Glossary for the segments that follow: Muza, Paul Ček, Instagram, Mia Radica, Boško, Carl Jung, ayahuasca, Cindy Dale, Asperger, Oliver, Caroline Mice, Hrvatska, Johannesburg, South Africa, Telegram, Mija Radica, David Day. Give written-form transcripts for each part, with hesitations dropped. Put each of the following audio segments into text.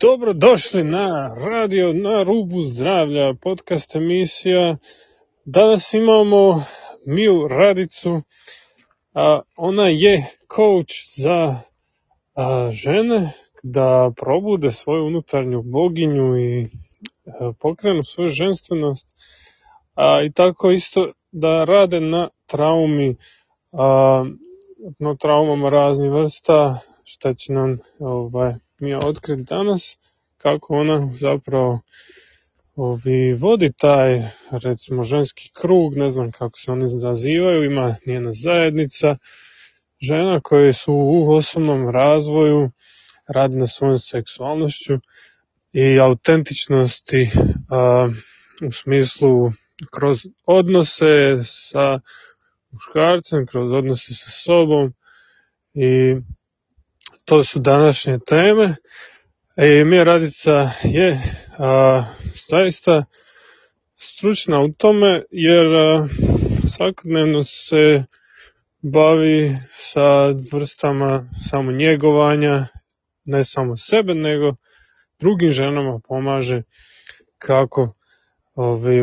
Dobro došli na radio na rubu zdravlja, podcast emisija. Danas imamo Miju Radicu, ona je coach za žene da probude svoju unutarnju boginju i pokrenu svoju ženstvenost, i tako isto da rade na traumi, na traumama raznih vrsta, šta će nam Mija otkriti danas, kako ona zapravo vodi taj, recimo, ženski krug, ne znam kako se oni nazivaju, ima njena zajednica žena koje su u osobnom razvoju, radi na svojom seksualnošću i autentičnosti, u smislu kroz odnose sa muškarcem, kroz odnose sa sobom, i to su današnje teme. I Mija Radica je zaista stručna u tome, jer svakodnevno se bavi sa vrstama samonjegovanja, ne samo sebe, nego drugim ženama pomaže kako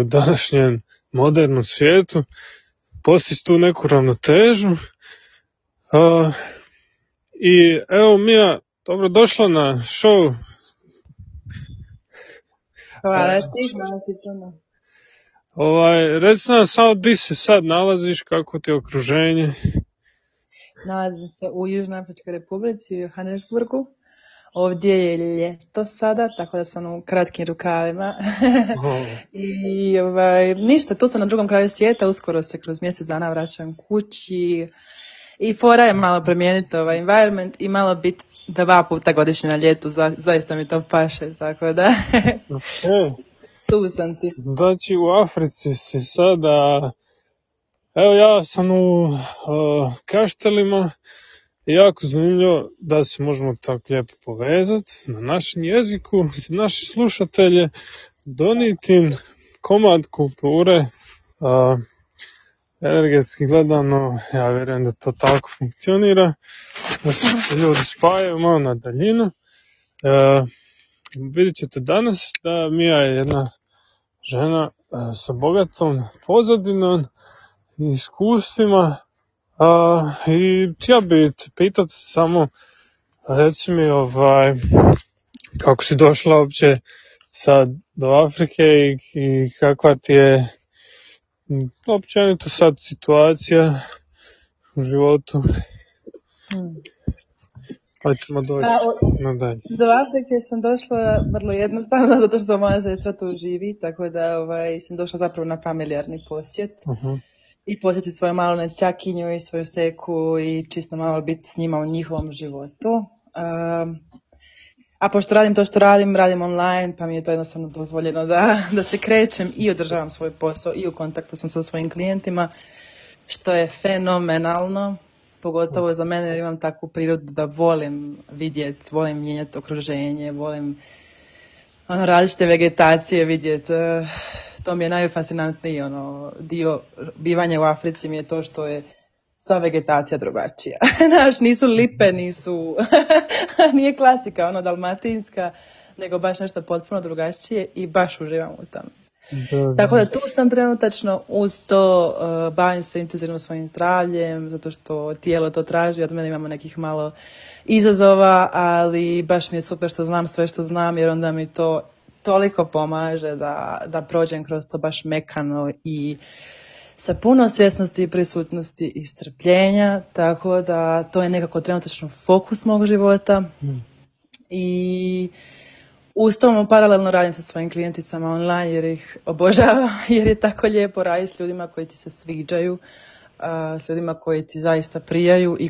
u današnjem modernom svijetu postići tu neku ravnotežu. I evo, Mija, dobrodošla na show. Hvala ti, hvala ti puno. Reci nam samo di se sad nalaziš, kako ti je okruženje? Nalazim se u Južnoafričkoj Republici, u Johannesburgu. Ovdje je ljeto sada, tako da sam u kratkim rukavima. I ništa, tu sam na drugom kraju svijeta, uskoro se kroz mjesec dana vraćam kući. I fora je malo promijeniti ovaj environment i malo biti 2 puta godišnje na ljetu, zaista mi to paše, tako da tu sam ti. Znači, u Africi si sada. Evo, ja sam u Kaštelima, i jako zanimljivo da se možemo tako lijepo povezati na našem jeziku, naši slušatelje, doniti komad kulture, energetski gledano, ja vjerujem da to tako funkcionira, da se ljudi spajaju malo na daljinu. Vidjet ćete danas da Mija je jedna žena sa bogatom pozadinom i iskustvima, i ja bih te pitati samo, reci mi, kako si došla uopće sad do Afrike i kakva ti je općenito sad situacija u životu. Hajde doći nadalje. Do Afrike sam došla vrlo jednostavno, zato što moja sestra tu živi, tako da sam došla zapravo na familijarni posjet. I posjetiti svoju malu nećakinju i svoju seku i čisto malo biti s njima u njihovom životu. A pošto radim to što radim online, pa mi je to jednostavno dozvoljeno da se krećem i održavam svoj posao i u kontaktu sam sa svojim klijentima, što je fenomenalno, pogotovo za mene jer imam takvu prirodu da volim vidjeti, volim mijenjati okruženje, volim različite vegetacije vidjeti. To mi je najfascinantniji dio bivanja u Africi, mi je to što je sva vegetacija drugačija. Znaš, nisu lipe, nije klasika, dalmatinska, nego baš nešto potpuno drugačije i baš uživam u tome. Tako da tu sam trenutačno, uz to bavim se intenzivno svojim zdravljem, zato što tijelo to traži, od mene imamo nekih malo izazova, ali baš mi je super što znam sve što znam, jer onda mi to toliko pomaže da prođem kroz to baš mekano i sa puno svjesnosti i prisutnosti i strpljenja, tako da to je nekako trenutno fokus mog života. I uz to paralelno radim sa svojim klijenticama online jer ih obožavam, jer je tako lijepo raditi s ljudima koji ti se sviđaju, s ljudima koji ti zaista prijaju i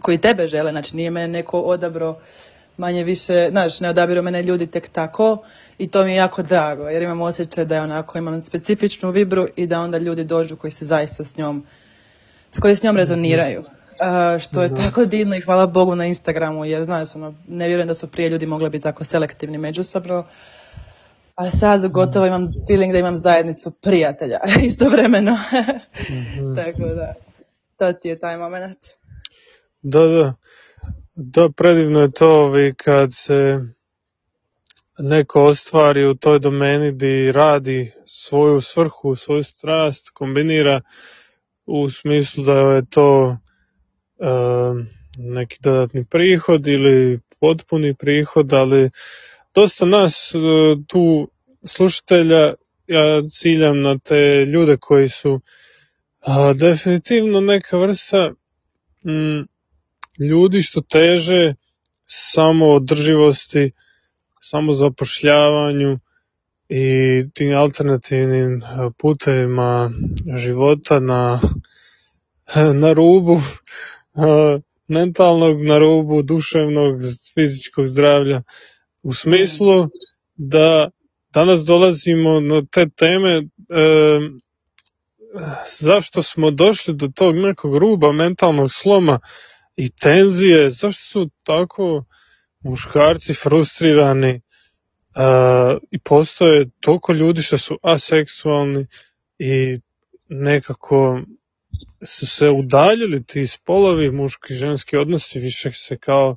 koji tebe žele. Znači, nije me neko odabro manje više, ne odabiru mene ljudi tek tako, i to mi je jako drago jer imam osjećaj da je onako, imam specifičnu vibru i da onda ljudi dođu koji se zaista s njom rezoniraju. Što je tako divno i hvala Bogu na Instagramu, jer ne vjerujem da su prije ljudi mogli biti tako selektivni međusobno, a sad gotovo imam feeling da imam zajednicu prijatelja istovremeno. Tako da, to ti je taj moment. Da, predivno je to kad se neko ostvari u toj domeni gdje radi svoju svrhu, svoju strast, kombinira u smislu da je to neki dodatni prihod ili potpuni prihod, ali dosta nas tu slušatelja, ja ciljam na te ljude koji su definitivno neka vrsta ljudi što teže samoodrživosti, samozapošljavanju i tim alternativnim putevima života na rubu mentalnog, na rubu duševnog, fizičkog zdravlja, u smislu da danas dolazimo na te teme zašto smo došli do tog nekog ruba mentalnog sloma i tenzije, zašto su tako muškarci frustrirani i postoje toliko ljudi što su aseksualni i nekako su se udaljili ti spolovi, muški i ženski odnosi, više se kao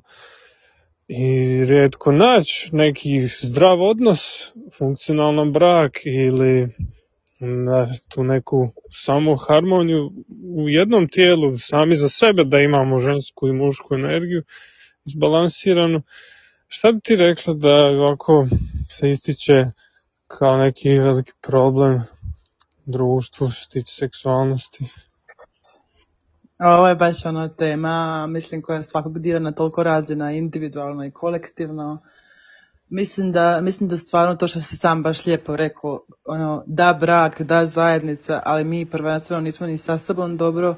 i rijetko naći neki zdrav odnos, funkcionalan brak ili tu neku samo harmoniju u jednom tijelu sami za sebe, da imamo žensku i mušku energiju izbalansiranu. Šta bi ti rekla da ovako se ističe kao neki veliki problem društvu što se tiče seksualnosti? Ovo je baš ona tema, mislim, koja svakog dira na toliko razina, individualno i kolektivno. Mislim da stvarno to što si sam baš lijepo rekao, ono, da brak, da zajednica, ali mi prvenstveno nismo ni sa sobom dobro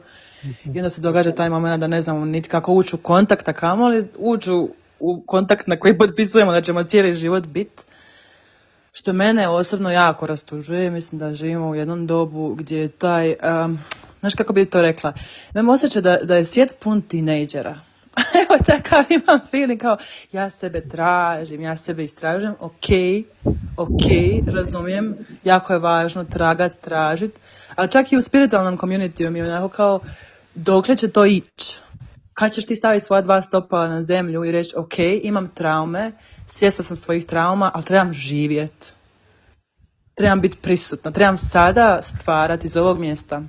i onda se događa taj moment da ne znamo niti kako ući u kontakt, a kamoli uđu u kontakt na koji potpisujemo da ćemo cijeli život biti. Što mene osobno jako rastužuje, mislim da živimo u jednom dobu gdje je taj... Znaš kako bi to rekla? Imam osjećaj da je svijet pun tinejdžera. Evo takav imam feeling, kao ja sebe tražim, ja sebe istražujem, ok, razumijem, jako je važno tragat, tražit, ali čak i u spiritualnom community mi je onako kao dokle će to ići? Kad ćeš ti staviti svoja dva stopa na zemlju i reći ok, imam traume, svjesna sam svojih trauma, ali trebam živjeti. Trebam biti prisutna, trebam sada stvarati iz ovog mjesta.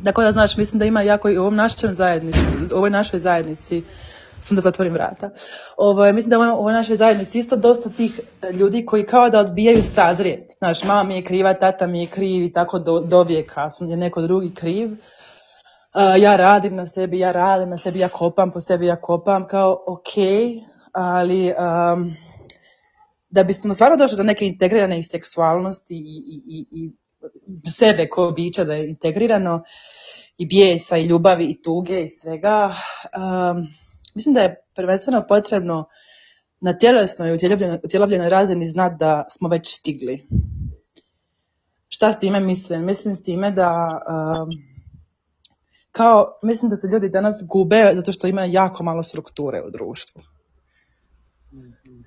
Dakle, znaš, mislim da ima jako i u ovoj našoj zajednici, sam da zatvorim vrata, mislim da u ovoj našoj zajednici isto dosta tih ljudi koji kao da odbijaju sazrijet. Znaš, mama mi je kriva, tata mi je kriv i tako do vijeka, je neko drugi kriv. Ja radim na sebi, ja kopam po sebi, kao ali... Da bismo stvarno došli do neke integrirane seksualnosti i sebe kao bića, da je integrirano i bijesa i ljubavi i tuge i svega, mislim da je prvenstveno potrebno na tjelesnoj i utjelovljenoj razini znati da smo već stigli. Šta s time mislim? Mislim s time da mislim da se ljudi danas gube zato što ima jako malo strukture u društvu.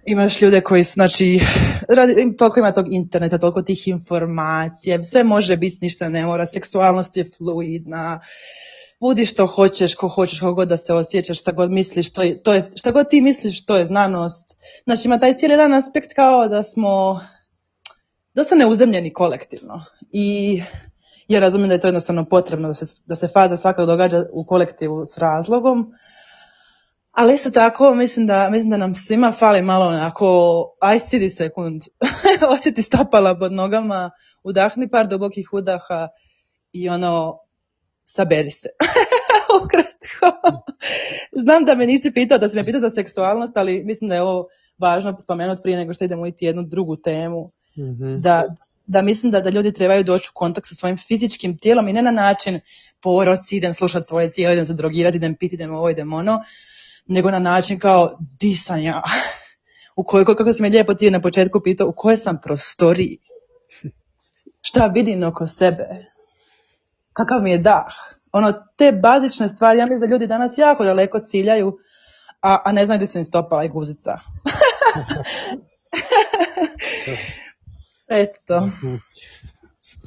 Imaš ljude koji su, znači, toliko ima tog interneta, toliko tih informacija, sve može biti, ništa ne mora, seksualnost je fluidna, budi što hoćeš, kako god da se osjećaš, šta god misliš, to je, šta god ti misliš, to je znanost. Znači, ima taj cijeli jedan aspekt kao da smo dosta neuzemljeni kolektivno. I ja razumijem da je to jednostavno potrebno, da se faza svakako događa u kolektivu s razlogom. Ali isto tako, mislim da nam svima fali malo onako, aj sidi sekund, osjeti stopala pod nogama, udahni par dubokih udaha i ono, saberi se. Ukratko. Znam da me nisi pitao, da si me pitao za seksualnost, ali mislim da je ovo važno spomenuti prije nego što idemo iti jednu drugu temu. Mm-hmm. Da mislim da ljudi trebaju doći u kontakt sa svojim fizičkim tijelom i ne na način poroci, idem slušati svoje tijelo, idem se drogirati, idem piti, idem ovo, idem ono, nego na način kao disanja, u kojoj, kako si me lijepo ti na početku pitao, u kojoj sam prostoriji, šta vidim oko sebe, kakav mi je dah, ono, te bazične stvari, ja mislim da ljudi danas jako daleko ciljaju, a ne znaju da su im stopala i guzica. Eto.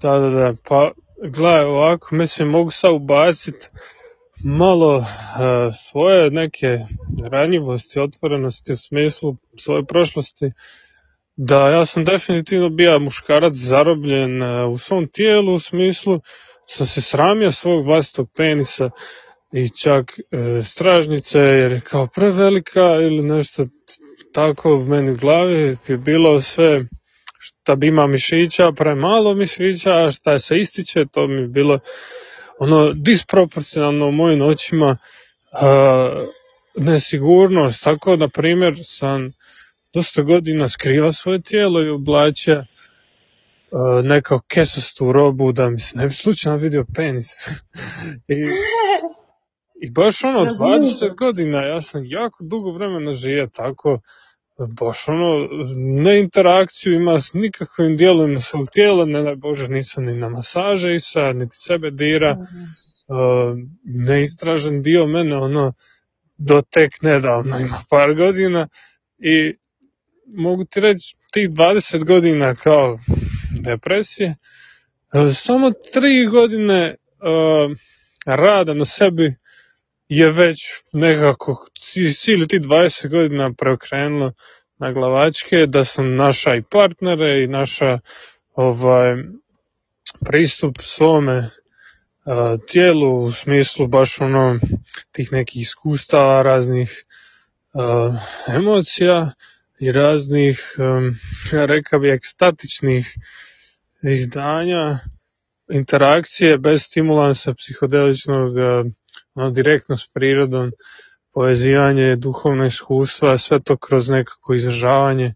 Da, pa gledaj ovako, mislim, mogu sad ubaciti malo svoje neke ranjivosti, otvorenosti u smislu svoje prošlosti, Da, ja sam definitivno bio muškarac zarobljen u svom tijelu, u smislu sam se sramio svog vlastitog penisa i čak stražnice, jer je kao prevelika ili nešto tako. U meni u glavi je bilo sve šta bi ima mišića, premalo mišića, a šta se ističe, to mi je bilo ono disproporcionalno u mojim očima nesigurnost. Tako na primjer sam dosta godina skriva svoje tijelo i oblačio nekao kesastu robu da mi se ne bi slučajno vidio penis. I baš ono 20 godina, ja sam jako dugo vremena živio tako, baš ono ne interakciju ima s nikakvim dijelovima svog tijela, ne daj Bože nisam ni na masaže isa, niti sebe dira, neistražen dio mene ono do tek nedavno, ima par godina. I mogu ti reći, tih 20 godina kao depresije, samo 3 godine rada na sebi je već nekako ili ti 20 godina preokrenulo na glavačke, da sam naša i partnere i naša pristup svome tijelu, u smislu baš ono tih nekih iskustava raznih, emocija i raznih reka bi ekstatičnih izdanja, interakcije bez stimulansa psihodeličnog, direktno s prirodom, povezivanje duhovna iskustva, sve to kroz nekako izražavanje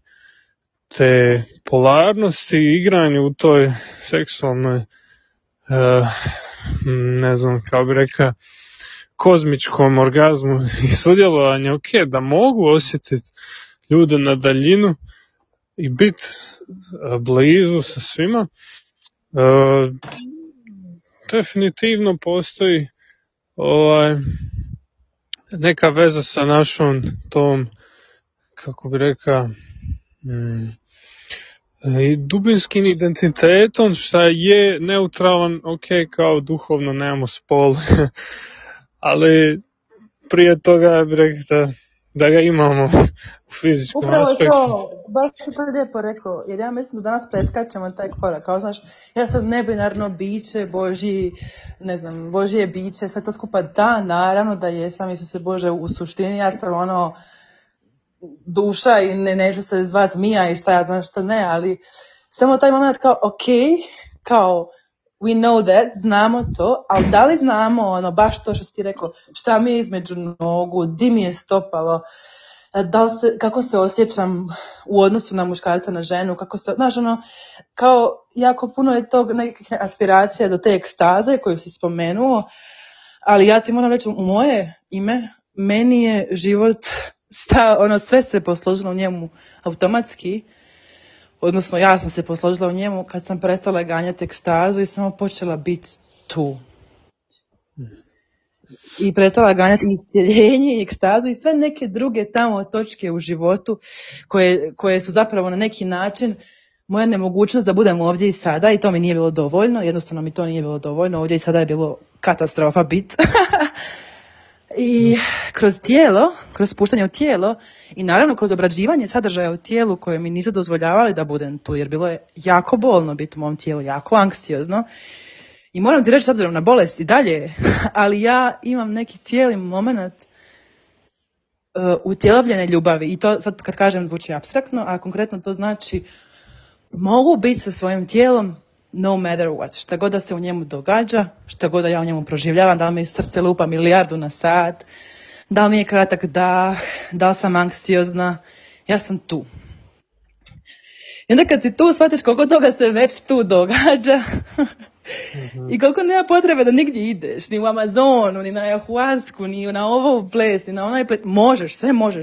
te polarnosti i igranje u toj seksualnoj ne znam kako bi rekao kozmičkom orgazmu i sudjelovanje, da mogu osjetiti ljude na daljinu i biti blizu sa svima. Definitivno postoji neka veza sa našom tom, kako bi rekao, i dubinskim identitetom, šta je neutralan, kao duhovno nemamo spol. Ali prije toga ja bih rekao da ga imamo u fizičkom aspektu. Upravo to, baš si to lijepo rekao, jer ja mislim da danas preskačemo taj korak. Kao, znaš, ja sam nebinarno biće, Božije biće, sve to skupa. Da, naravno da jesam, mislim se Bože, u suštini ja sam ono duša i neću se zvat Mija i šta ja znam što ne, ali samo taj moment kao we know that, znamo to, ali da li znamo ono, baš to što si ti rekao, šta mi je između nogu, di mi je stopalo, da li se, kako se osjećam u odnosu na muškarca, na ženu, kako se, znaš, ono, kao jako puno je tog nekih aspiracija do te ekstaze koju si spomenuo, ali ja ti moram reći, u moje ime, meni je život stao, ono, sve se posložilo u njemu automatski, odnosno ja sam se posložila u njemu kad sam prestala ganjati ekstazu i samo počela biti tu. I prestala ganjati iscjeljenje i ekstazu i sve neke druge tamo točke u životu koje su zapravo na neki način moja nemogućnost da budem ovdje i sada, i to mi nije bilo dovoljno, jednostavno mi to nije bilo dovoljno, ovdje i sada je bilo katastrofa bit. I kroz tijelo, kroz puštanje u tijelo i naravno kroz obrađivanje sadržaja u tijelu koje mi nisu dozvoljavali da budem tu, jer bilo je jako bolno biti u mom tijelu, jako anksiozno. I moram ti reći, s obzirom na bolest i dalje, ali ja imam neki cijeli moment utjelovljene ljubavi, i to sad kad kažem zvuči apstraktno, a konkretno to znači mogu biti sa svojim tijelom no matter what, šta god da se u njemu događa, šta god da ja u njemu proživljavam, da li mi srce lupa 1.000.000 na sat, da li mi je kratak dah, da li sam anksiozna, ja sam tu. I onda kad si tu, shvatiš koliko toga se već tu događa i koliko nema potrebe da nigdje ideš, ni u Amazonu, ni na ayahuasku, ni na ovu ples, ni na onaj ples, možeš,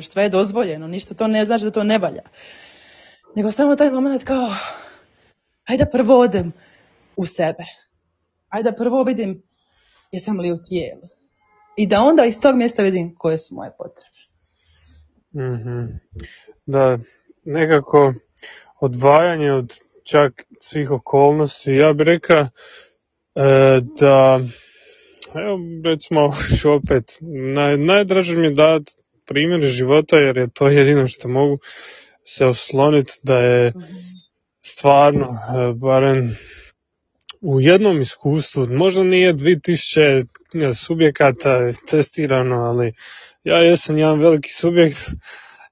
sve je dozvoljeno, ništa to ne znači da to ne valja. Nego samo taj moment kao, ajde da prvo odem u sebe. Ajde da prvo vidim jesam li u tijelu. I da onda iz tog mjesta vidim koje su moje potrebe. Mm-hmm. Da, nekako odvajanje od čak svih okolnosti. Ja bih rekao da, evo recimo opet, najdraže mi je dati primjer života, jer je to jedino što mogu. se osloniti da je stvarno, barem u jednom iskustvu, možda nije 2000 subjekata testirano, ali ja jesam jedan veliki subjekt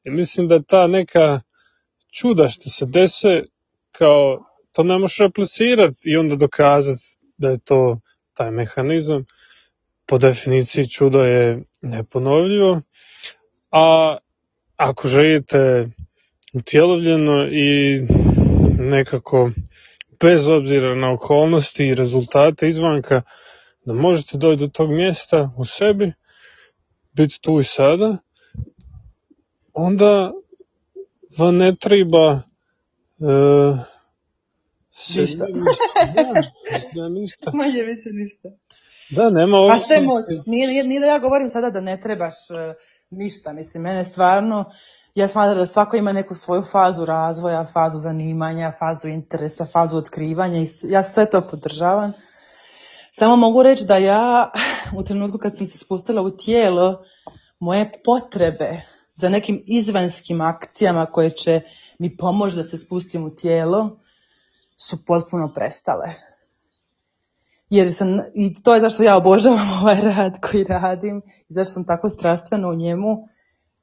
i mislim da ta neka čuda što se dese, kao to ne možeš replicirati i onda dokazati da je to taj mehanizam. Po definiciji čudo je neponovljivo, a ako želite utjelovljeno i nekako bez obzira na okolnosti i rezultate izvanka, da možete doći do tog mjesta u sebi, biti tu i sada, onda vam ne treba ništa. Da, ništa. Manje više ništa. Da, nema ovo. A sve moći. Nije da ja govorim sada da ne trebaš ništa. Mislim, mene stvarno, ja smatram da svako ima neku svoju fazu razvoja, fazu zanimanja, fazu interesa, fazu otkrivanja i ja sve to podržavam. Samo mogu reći da ja u trenutku kad sam se spustila u tijelo, moje potrebe za nekim izvanskim akcijama koje će mi pomoći da se spustim u tijelo su potpuno prestale. Jer sam, i to je zašto ja obožavam ovaj rad koji radim i zašto sam tako strastvena u njemu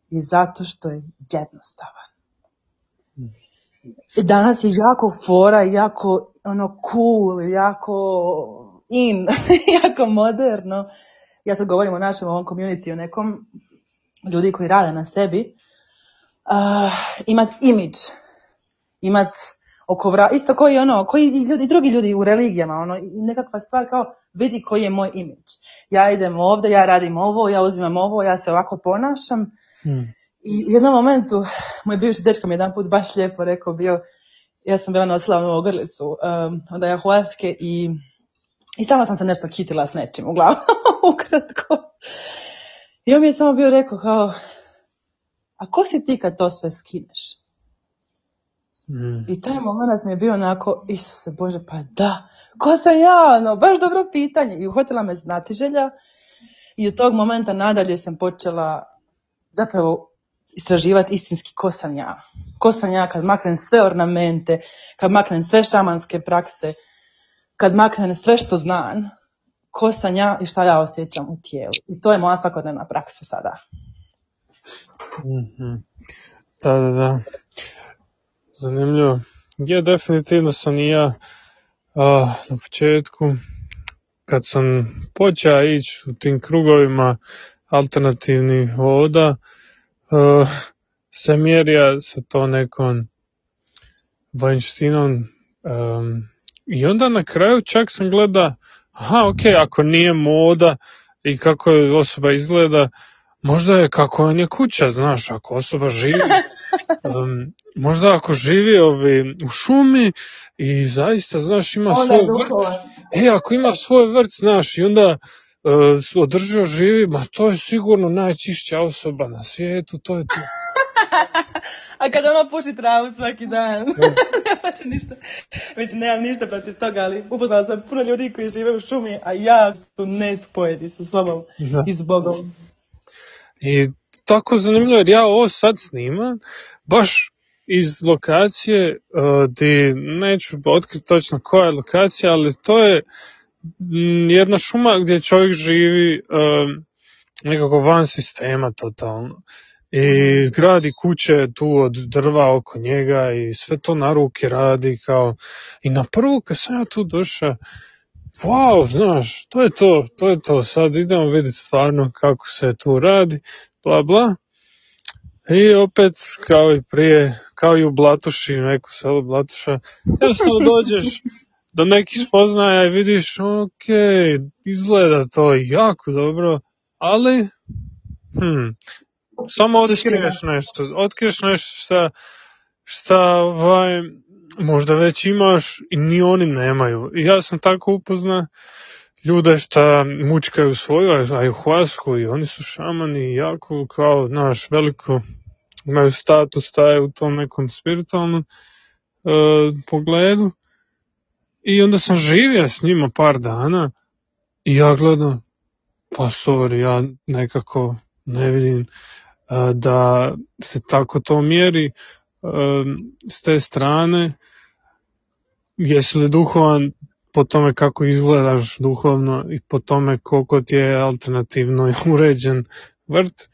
i zato što je jednostavan. I danas je jako fora, jako ono cool, jako in, jako moderno. Ja sad govorim o našem ovom community, o nekom ljudi koji rade na sebi. Imat imidž, imat isto koji ono, koji i drugi ljudi u religijama, ono, i nekakva stvar kao vidi koji je moj imidž. Ja idem ovdje, ja radim ovo, ja uzimam ovo, ja se ovako ponašam. I u jednom momentu, moj bivši dečko mi jedan put baš lijepo rekao bio, ja sam bila nosila onu ogrlicu od ayahuaske i sama sam se nešto kitila s nečim, uglavnom, ukratko. I on mi je samo bio rekao kao, a ko si ti kad to sve skineš? I taj moment mi je bio onako, Isuse Bože, pa da, ko sam ja, ono, baš dobro pitanje. I uhvatila me znatiželja i od tog momenta nadalje sam počela zapravo istraživati istinski ko sam ja. Ko sam ja kad maknem sve ornamente, kad maknem sve šamanske prakse, kad maknem sve što znam, ko sam ja i šta ja osjećam u tijelu. I to je moja svakodnevna praksa sada. Da. Zanimljivo. Ja definitivno sam i ja na početku kad sam počeo ići u tim krugovima alternativnih voda se mjerija sa to nekom vanjštinom i onda na kraju čak sam gleda ako nije moda i kako osoba izgleda, možda je kako on je kuća, znaš, ako osoba živi možda ako živi u šumi i zaista, znaš, ima svoj vrt. Ako ima svoj vrt, znaš, i onda održio živi, ma to je sigurno najčišća osoba na svijetu, to je to. A kad ona puši travu svaki dan, nema ništa. Mislim, nemam ništa protiv toga, ali upoznala sam puno ljudi koji žive u šumi, a ja su nespojeni sa sobom i s Bogom. I tako zanimljivo, jer ja ovo sad snimam, baš iz lokacije, gdje neću otkriti točno koja je lokacija, ali to je jedna šuma gdje čovjek živi nekako van sistema totalno. I gradi kuće tu od drva oko njega i sve to na ruke radi kao. I na prvu kad sam ja tu došao, wow, znaš, to je to, sad idemo vidjeti stvarno kako se tu radi, bla bla. I opet, kao i prije, kao i u Blatuši, neko selo Blatuša, jer samo dođeš do nekih spoznaja i vidiš, izgleda to jako dobro, ali, samo otkriješ nešto šta možda već imaš i ni oni nemaju. I ja sam tako upozna ljude šta mučkaju svoju ayahuasku i oni su šamani jako kao, znaš, veliko imaju status taj u tom nekom spiritualnom pogledu. I onda sam živio s njima par dana i ja gledam, pa sorry, ja nekako ne vidim da se tako to mjeri s te strane, jesi li duhovan po tome kako izgledaš duhovno i po tome koliko ti je alternativno uređen vrt.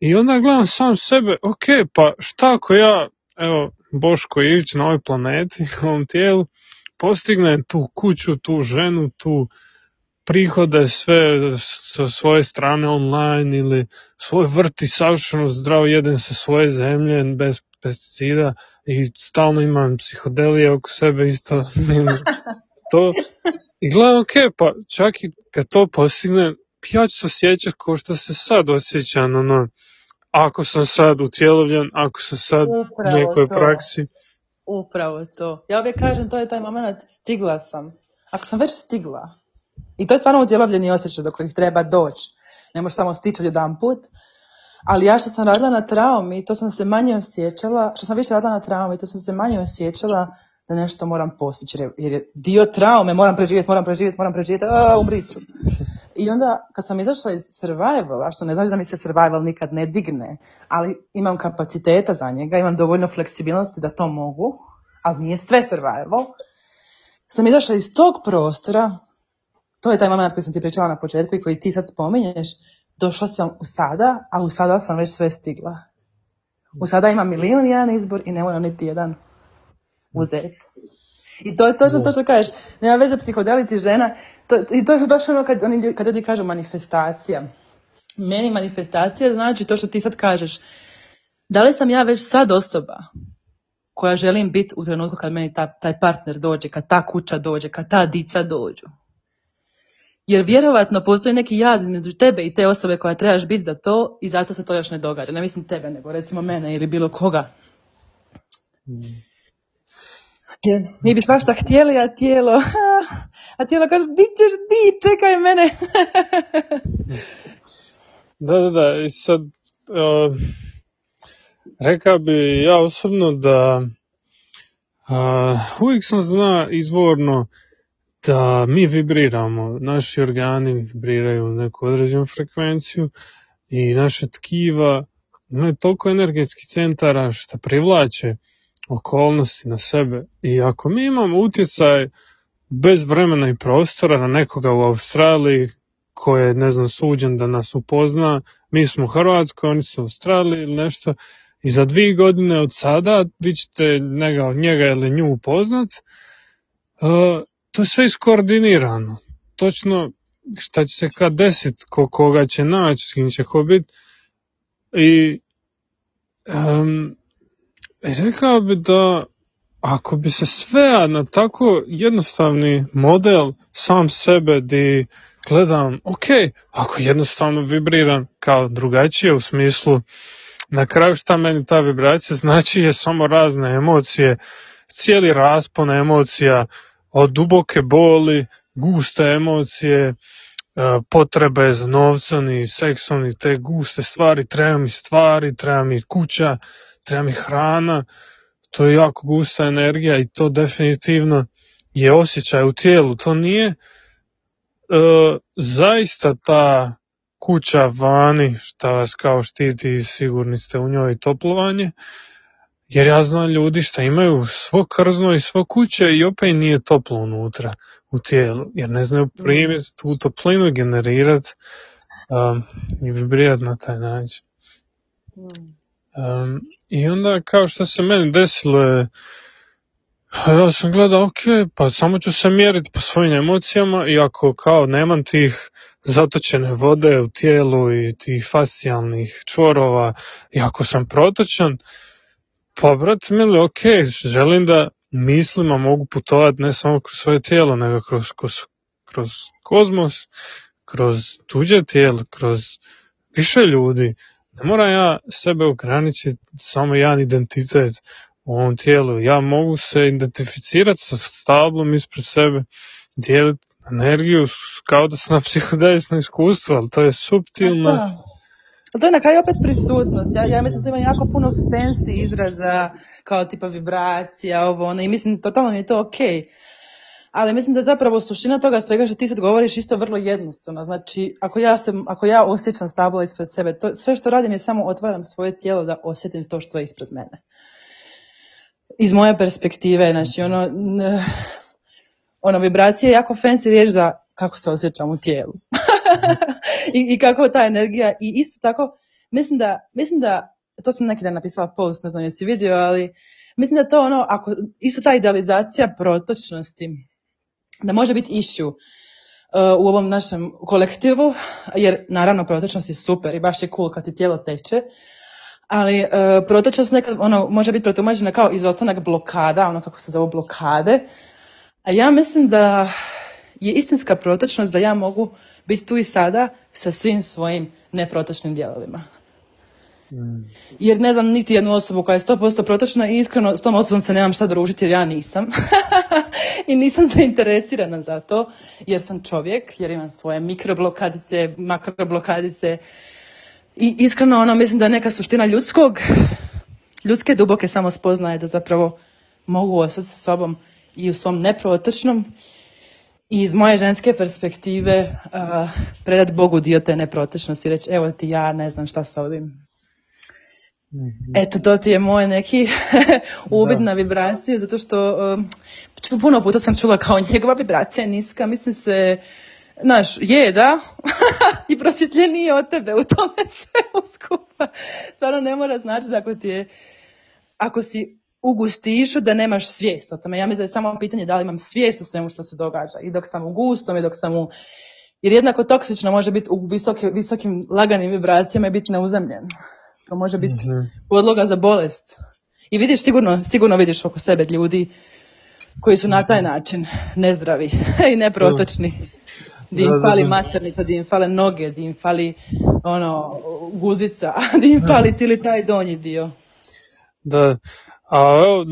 I onda gledam sam sebe, ok, pa šta ako ja, evo, Boško Ivić na ovoj planeti, na ovom tijelu, postigne tu kuću, tu ženu, tu prihode, sve sa svoje strane online ili svoj vrti savršeno zdrav, jedem sa svoje zemlje, bez pesticida i stalno imam psihodelije oko sebe isto. To. I gledam, ok, pa čak i kad to postigne, ja ću se osjećati kao što se sad osjećam, ono, ako sam sad utjelovljen, ako sam sad u nekoj praksi. Upravo to. Ja uvijek kažem, to je taj moment, stigla sam. Ako sam već stigla, i to je stvarno utjelovljeni osjećaj do kojih treba doći, ne možeš samo stići jedan put, ali ja što sam radila na traumi, to sam se manje osjećala, što sam više radila na traumi, to sam se manje osjećala da nešto moram postići, jer je dio traume, moram preživjeti, umriću. I onda kad sam izašla iz survivala, što ne znači da mi se survival nikad ne digne, ali imam kapaciteta za njega, imam dovoljno fleksibilnosti da to mogu, ali nije sve survival, sam izašla iz tog prostora, to je taj moment koji sam ti pričala na početku i koji ti sad spominješ, došla sam u sada, a u sada sam već sve stigla. U sada imam milijun i jedan izbor i ne moram niti jedan uzeti. I to je točno to što kažeš, nema veze psihodelici žena, i to je baš ono kad ljudi kažu manifestacija. Meni manifestacija znači to što ti sad kažeš, da li sam ja već sad osoba koja želim biti u trenutku kad meni taj partner dođe, kad ta kuća dođe, kad ta dica dođu. Jer vjerovatno postoji neki jaz između tebe i te osobe koja trebaš biti za to i zato se to još ne događa. Ne mislim tebe, nego recimo mene ili bilo koga. Mi bi svašta htjeli, a tijelo kaže, di, čekaj mene. Da, i sad rekao bi ja osobno da uvijek sam zna izvorno da mi vibriramo, naši organi vibriraju u neku određenu frekvenciju i naše tkiva imaju toliko energetskih centara što privlače okolnosti na sebe. I ako mi imamo utjecaj bez vremena i prostora na nekoga u Australiji koji je, ne znam, suđen da nas upozna, mi smo u Hrvatskoj, oni su u Australiji ili nešto, i za 2 godine od sada vi ćete njega ili nju upoznat, to je sve iskoordinirano. Točno šta će se kad desiti, koga će naći, s kim će ko biti. I rekao bi da ako bi se sve na tako jednostavni model sam sebe di gledam, ok, ako jednostavno vibriram kao drugačije u smislu, na kraju šta meni ta vibracija znači je samo razne emocije, cijeli raspon emocija, od duboke boli, guste emocije, potrebe za novcem i seksom i te guste stvari, treba mi kuća, treba mi hrana, to je jako gusta energija i to definitivno je osjećaj u tijelu, to nije zaista ta kuća vani šta vas kao štiti i sigurni ste u njoj toplovanje, jer ja znam ljudi šta imaju svo krzno i svo kuće i opet nije toplo unutra u tijelu, jer ne znaju primiti tu toplinu, generirati i vibrirati na taj način. I onda kao što se meni desilo je, ja sam gledao, ok, pa samo ću se mjeriti po svojim emocijama i ako kao nemam tih zatočene vode u tijelu i tih fascijalnih čvorova i ako sam protočan, pa brate mili, ok, želim da mislima mogu putovati ne samo kroz svoje tijelo, nego kroz kozmos, kroz tuđe tijelo, kroz više ljudi. Ne moram ja sebe ograničiti samo jedan identitet u ovom tijelu. Ja mogu se identificirati sa stablom ispred sebe, dijeliti energiju kao da sam na psihodelično iskustvo, ali to je suptilno. To je na kraju opet prisutnost. Ja mislim da ima jako puno fancy izraza kao tipa vibracija, ovo ono, i mislim totalno je to okej. Ali mislim da je zapravo suština toga svega što ti sad govoriš isto vrlo jednostavno. Znači, ako ja osjećam stablo ispred sebe, to, sve što radim je samo otvaram svoje tijelo da osjetim to što je ispred mene. iz moje perspektive, znači ono vibracija je jako fancy riječ za kako se osjećam u tijelu. I kako ta energija, i isto tako mislim da to sam neki dan napisala post, ne znam jesi vidio, ali mislim da to ono, ako isto ta idealizacija protočnosti da može biti issue u ovom našem kolektivu, jer naravno protočnost je super i baš je cool kad ti tijelo teče, ali protočnost nekad ono može biti protumačena kao izostanak blokada, ono kako se zove blokade. A ja mislim da je istinska protočnost da ja mogu biti tu i sada sa svim svojim neprotočnim dijelovima. Jer ne znam niti jednu osobu koja je 100% protočna i iskreno s tom osobom se nemam šta družiti jer ja nisam. I nisam zainteresirana za to jer sam čovjek, jer imam svoje mikroblokadice, makroblokadice. I iskreno ono, mislim da je neka suština ljudske duboke samospoznaje da zapravo mogu ostati sa sobom i u svom neprotočnom. I iz moje ženske perspektive predati Bogu dio te neprotočnosti i reći evo ti ja ne znam šta sa ovim. Eto, to ti je moj neki uvid na vibraciju, zato što puno puta sam čula kao njegova vibracija je niska, mislim se, znaš, je da, i prosvjetljeniji od tebe u tome svemu skupa. Stvarno ne mora znači da ako si u gustišu da nemaš svijest o tome. Ja mislim da je samo pitanje da li imam svijest o svemu što se događa, i dok sam u gustom i dok sam u... Jer jednako toksično može biti u visokim laganim vibracijama i biti neuzemljen. To može biti podloga za bolest. I vidiš, sigurno vidiš oko sebe ljudi koji su na taj način nezdravi i neprotočni. Di im fali maternica, di im fale noge, di im fali guzica, di im fali cijeli taj donji dio. Da, a evo,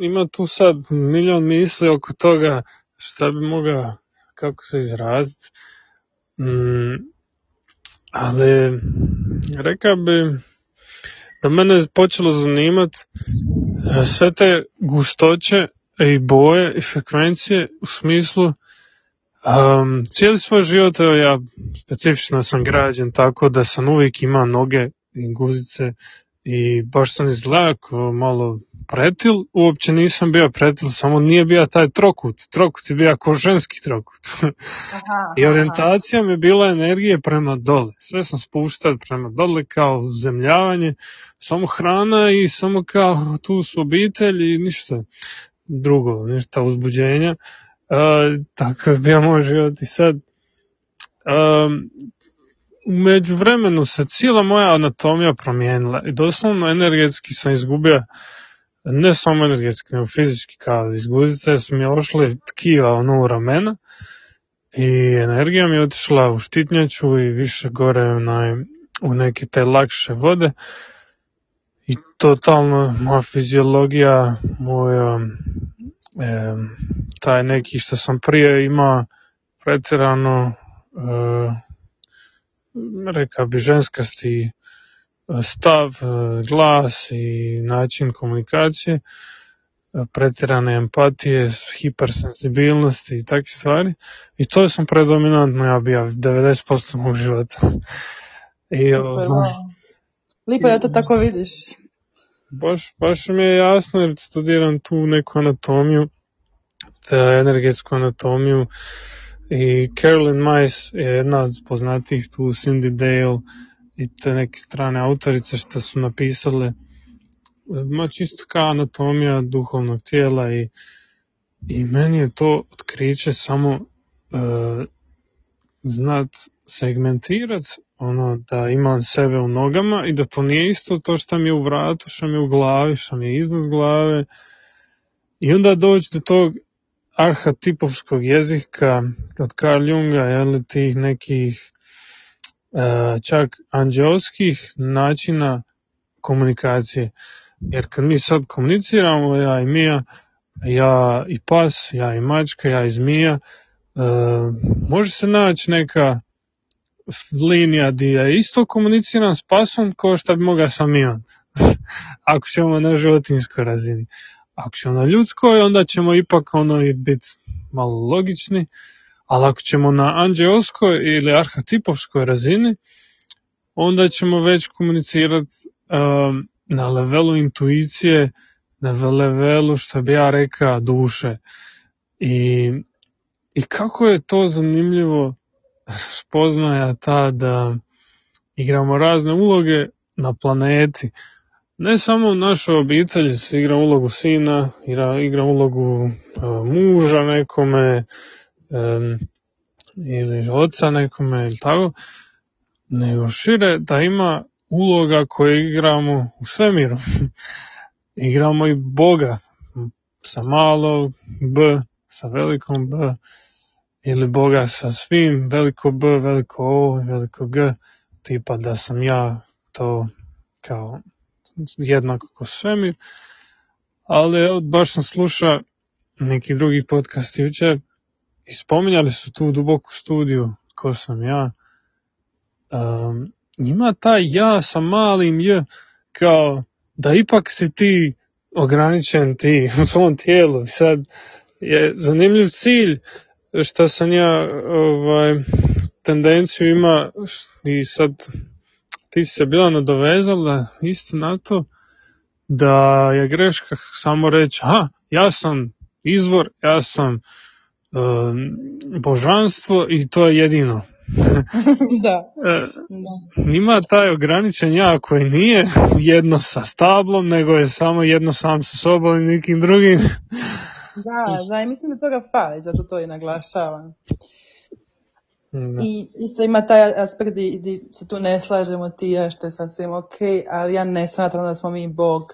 ima tu sad milion misli oko toga šta bi mogao, kako se izraziti. Ali rekao bi da mene je počelo zanimati sve te gustoće i boje i frekvencije u smislu cijeli svoj život, ja specifično sam građen tako da sam uvijek imao noge i guzice i baš sam izgledao malo pretil, uopće nisam bio pretil, samo nije bio taj trokut je bio kao ženski trokut. I orijentacija mi je bila energije prema dole, sve sam spuštao prema dole kao uzemljavanje, samo hrana i samo kao tu su obitelj i ništa drugo, ništa uzbuđenja. Tako je bio moj život i sad u međuvremenu se cijela moja anatomija promijenila i doslovno energetski sam izgubio, ne samo energetski, nego fizički, kao iz guzice su mi ošle tkiva u ramena i energija mi je otišla u štitnjaču i više gore u neke te lakše vode i totalno moja fiziologija, moja taj neki što sam prije imao pretjerano rekao bi ženskasti stav, glas i način komunikacije, pretjerane empatije, hipersenzibilnosti i takve stvari, i to sam predominantno ja bio 90% mog života. I, super, lijepo da to tako vidiš. Baš mi je jasno jer studiram tu neku anatomiju, energetsku anatomiju, i Caroline Mice je jedna od poznatijih tu, Cindy Dale i te neke strane autorice što su napisale čisto kao anatomija duhovnog tijela i meni je to otkriće samo znat segmentirat, da imam sebe u nogama i da to nije isto to što mi je u vratu, što mi je u glavi, što mi je iznad glave, i onda doći do tog arhetipovskog jezika od Carl Junga, tih nekih čak anđelskih načina komunikacije. Jer kad mi sad komuniciramo, ja i Mija, ja i pas, ja i mačka, ja i zmija, može se naći neka linija gdje ja isto komuniciram s pasom kao što bi mogao sam Mijan. Ako ćemo na životinjskoj razini. Ako ćemo na ljudskoj, onda ćemo ipak biti malo logični, ali ako ćemo na anđeoskoj ili arhetipovskoj razini, onda ćemo već komunicirati na levelu intuicije na levelu, što bi ja rekao, duše. I kako je to zanimljivo spoznaja ta da igramo razne uloge na planeti. Ne samo u našoj obitelji se igra ulogu sina, igra ulogu muža nekome, ili oca nekome, ili tako, nego šire da ima uloga koju igramo u svemiru. Igramo i Boga sa malo B, sa velikom B, ili Boga sa svim, veliko B, veliko O, veliko G, tipa da sam ja to kao jednako ko svemir. Ali baš sam slušao neki drugi podcast jučer i spominjali su tu duboku studiju ko sam ja. Ima taj ja sa malim J, kao da ipak si ti ograničen ti u svom tijelu. Sad je zanimljiv cilj što sam ja tendenciju ima, i sad ti si se bila nadovezala isto na to, da je greška samo reći ja sam izvor, ja sam božanstvo i to je jedino. Da. Nima taj ograničen ja koji nije jedno sa stablom, nego je samo jedno sam sa sobom i nikim drugim. Da, i mislim da toga fali, zato to i naglašavam. Da. I isto ima taj aspekt gdje se tu ne slažemo ti ja, što je sasvim ok, ali ja ne smatram da smo mi Bog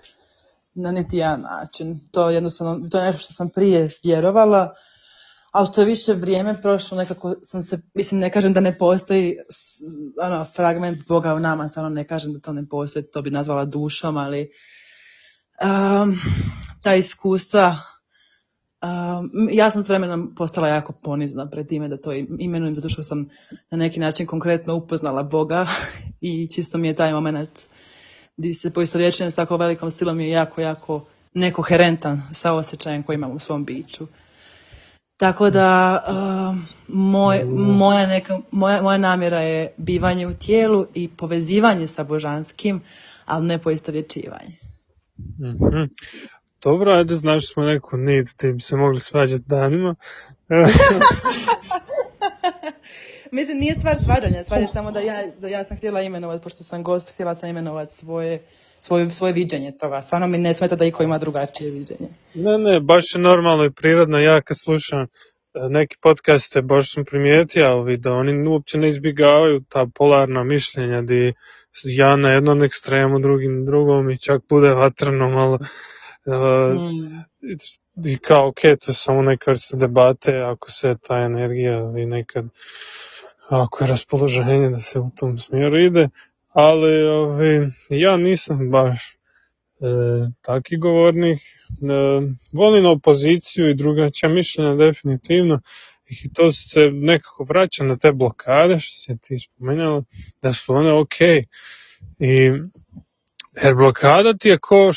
na niti jedan način. To je nešto što sam prije vjerovala, ali što je više vrijeme prošlo, nekako sam se, mislim, ne kažem da ne postoji fragment Boga u nama, stvarno ne kažem da to ne postoji, to bi nazvala dušom, ali ta iskustva, ja sam s vremenom postala jako ponizna pred time da to imenujem, zato što sam na neki način konkretno upoznala Boga i čisto mi je taj moment gdje se poistovjećujem s tako velikom silom je jako, jako nekoherentan sa osjećajem koji imam u svom biću. Tako da moja namjera je bivanje u tijelu i povezivanje sa božanskim, ali ne poistovjećivanje. Mm-hmm. Dobro, ajde, znaš, smo neku nit, ti bi se mogli svađati danima. Mislim, nije stvar svađanja, samo da ja sam htjela imenovati, pošto sam gost, htjela sam imenovati svoje viđenje toga. Stvarno mi ne smeta da iko ima drugačije viđenje. Ne, baš je normalno i prirodno. Ja kad slušam neki podcaste, baš sam primijetio, ali da oni uopće ne izbjegavaju ta polarna mišljenja, di ja na jednom ekstremu, drugi na drugom, i čak bude vatrano malo. I kao ok, to samo nekad se debate, ako se ta energija i nekad ako je raspoloženje da se u tom smjeru ide, ali ja nisam baš taki govornik, volim opoziciju i drugačija mišljenja definitivno, i to se nekako vraća na te blokade što se ti spomenjala, da su one ok, jer blokada ti je ko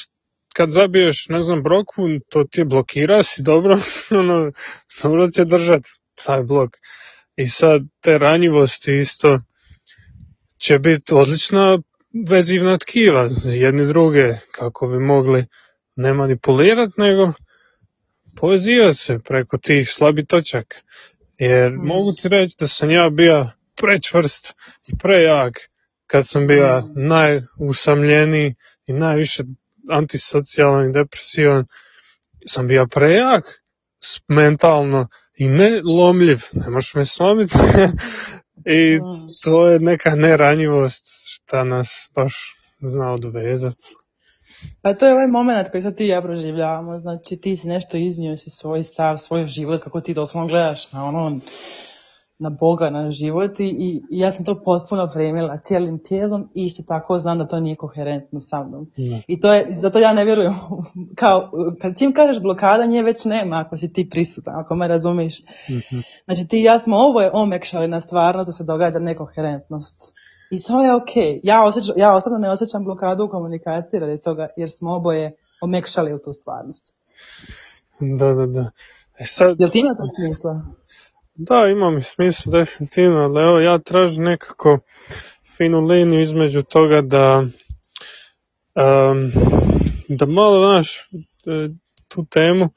kad zabiješ, ne znam, brokvu, to ti blokira si, dobro, dobro će držati taj blok. I sad te ranjivosti isto će biti odlična vezivna tkiva jedni druge, kako bi mogli ne manipulirati, nego povezivati se preko tih slabi točaka. Jer mogu ti reći da sam ja bio prečvrst i prejak kad sam bio najusamljeniji i najviše antisocijalan i depresivan, sam bio prejak mentalno i ne lomljiv, ne možeš me slomiti. I to je neka neranjivost šta nas baš zna odvezati. Pa to je ovaj moment koji sad ti i ja proživljavamo, znači ti si nešto iznio, si svoj stav, svoj život, kako ti doslovno gledaš na na Boga, na život, i ja sam to potpuno primila cijelim tijelom i isto tako znam da to nije koherentno sa mnom. Ne. I to je, zato ja ne vjerujem, kao, kad čim kažeš blokada, nje već nema ako si ti prisutan, ako me razumiš. Mm-hmm. Znači ti i ja smo oboje omekšali na stvarnost da se događa nekoherentnost. I samo je ok. Ja osobno ne osjećam blokadu u komunikaciji radi toga, jer smo oboje omekšali u tu stvarnost. Da. Jel ti ima to smisla? Da, ima mi smisla definitivno, ali evo ja tražim nekako finu liniju između toga da malo, znaš, tu temu,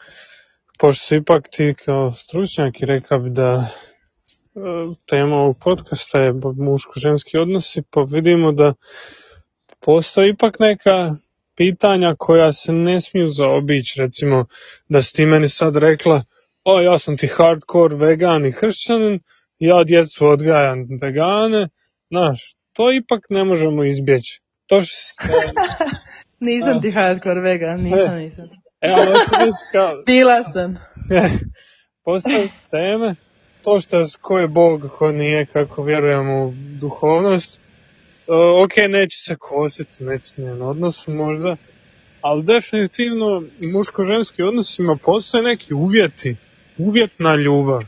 pošto si ipak ti kao stručnjak i rekao bi da tema ovog podcasta je muško-ženski odnosi, pa vidimo da postoji ipak neka pitanja koja se ne smiju zaobići, recimo da si ti meni sad rekla, o ja sam ti hardcore vegan i kršćanin, ja djecu odgajam vegane, znaš, to ipak ne možemo izbjeći. To što... Nisam ti hardcore vegan, nisam. Bila sam. Postoje teme, to što ko je Bog, ko nije, kako vjerujemo u duhovnost, ok, neće se kositi nekim odnosu možda, ali definitivno muško-ženski odnosima postoje neki uvjeti, uvjetna ljubav.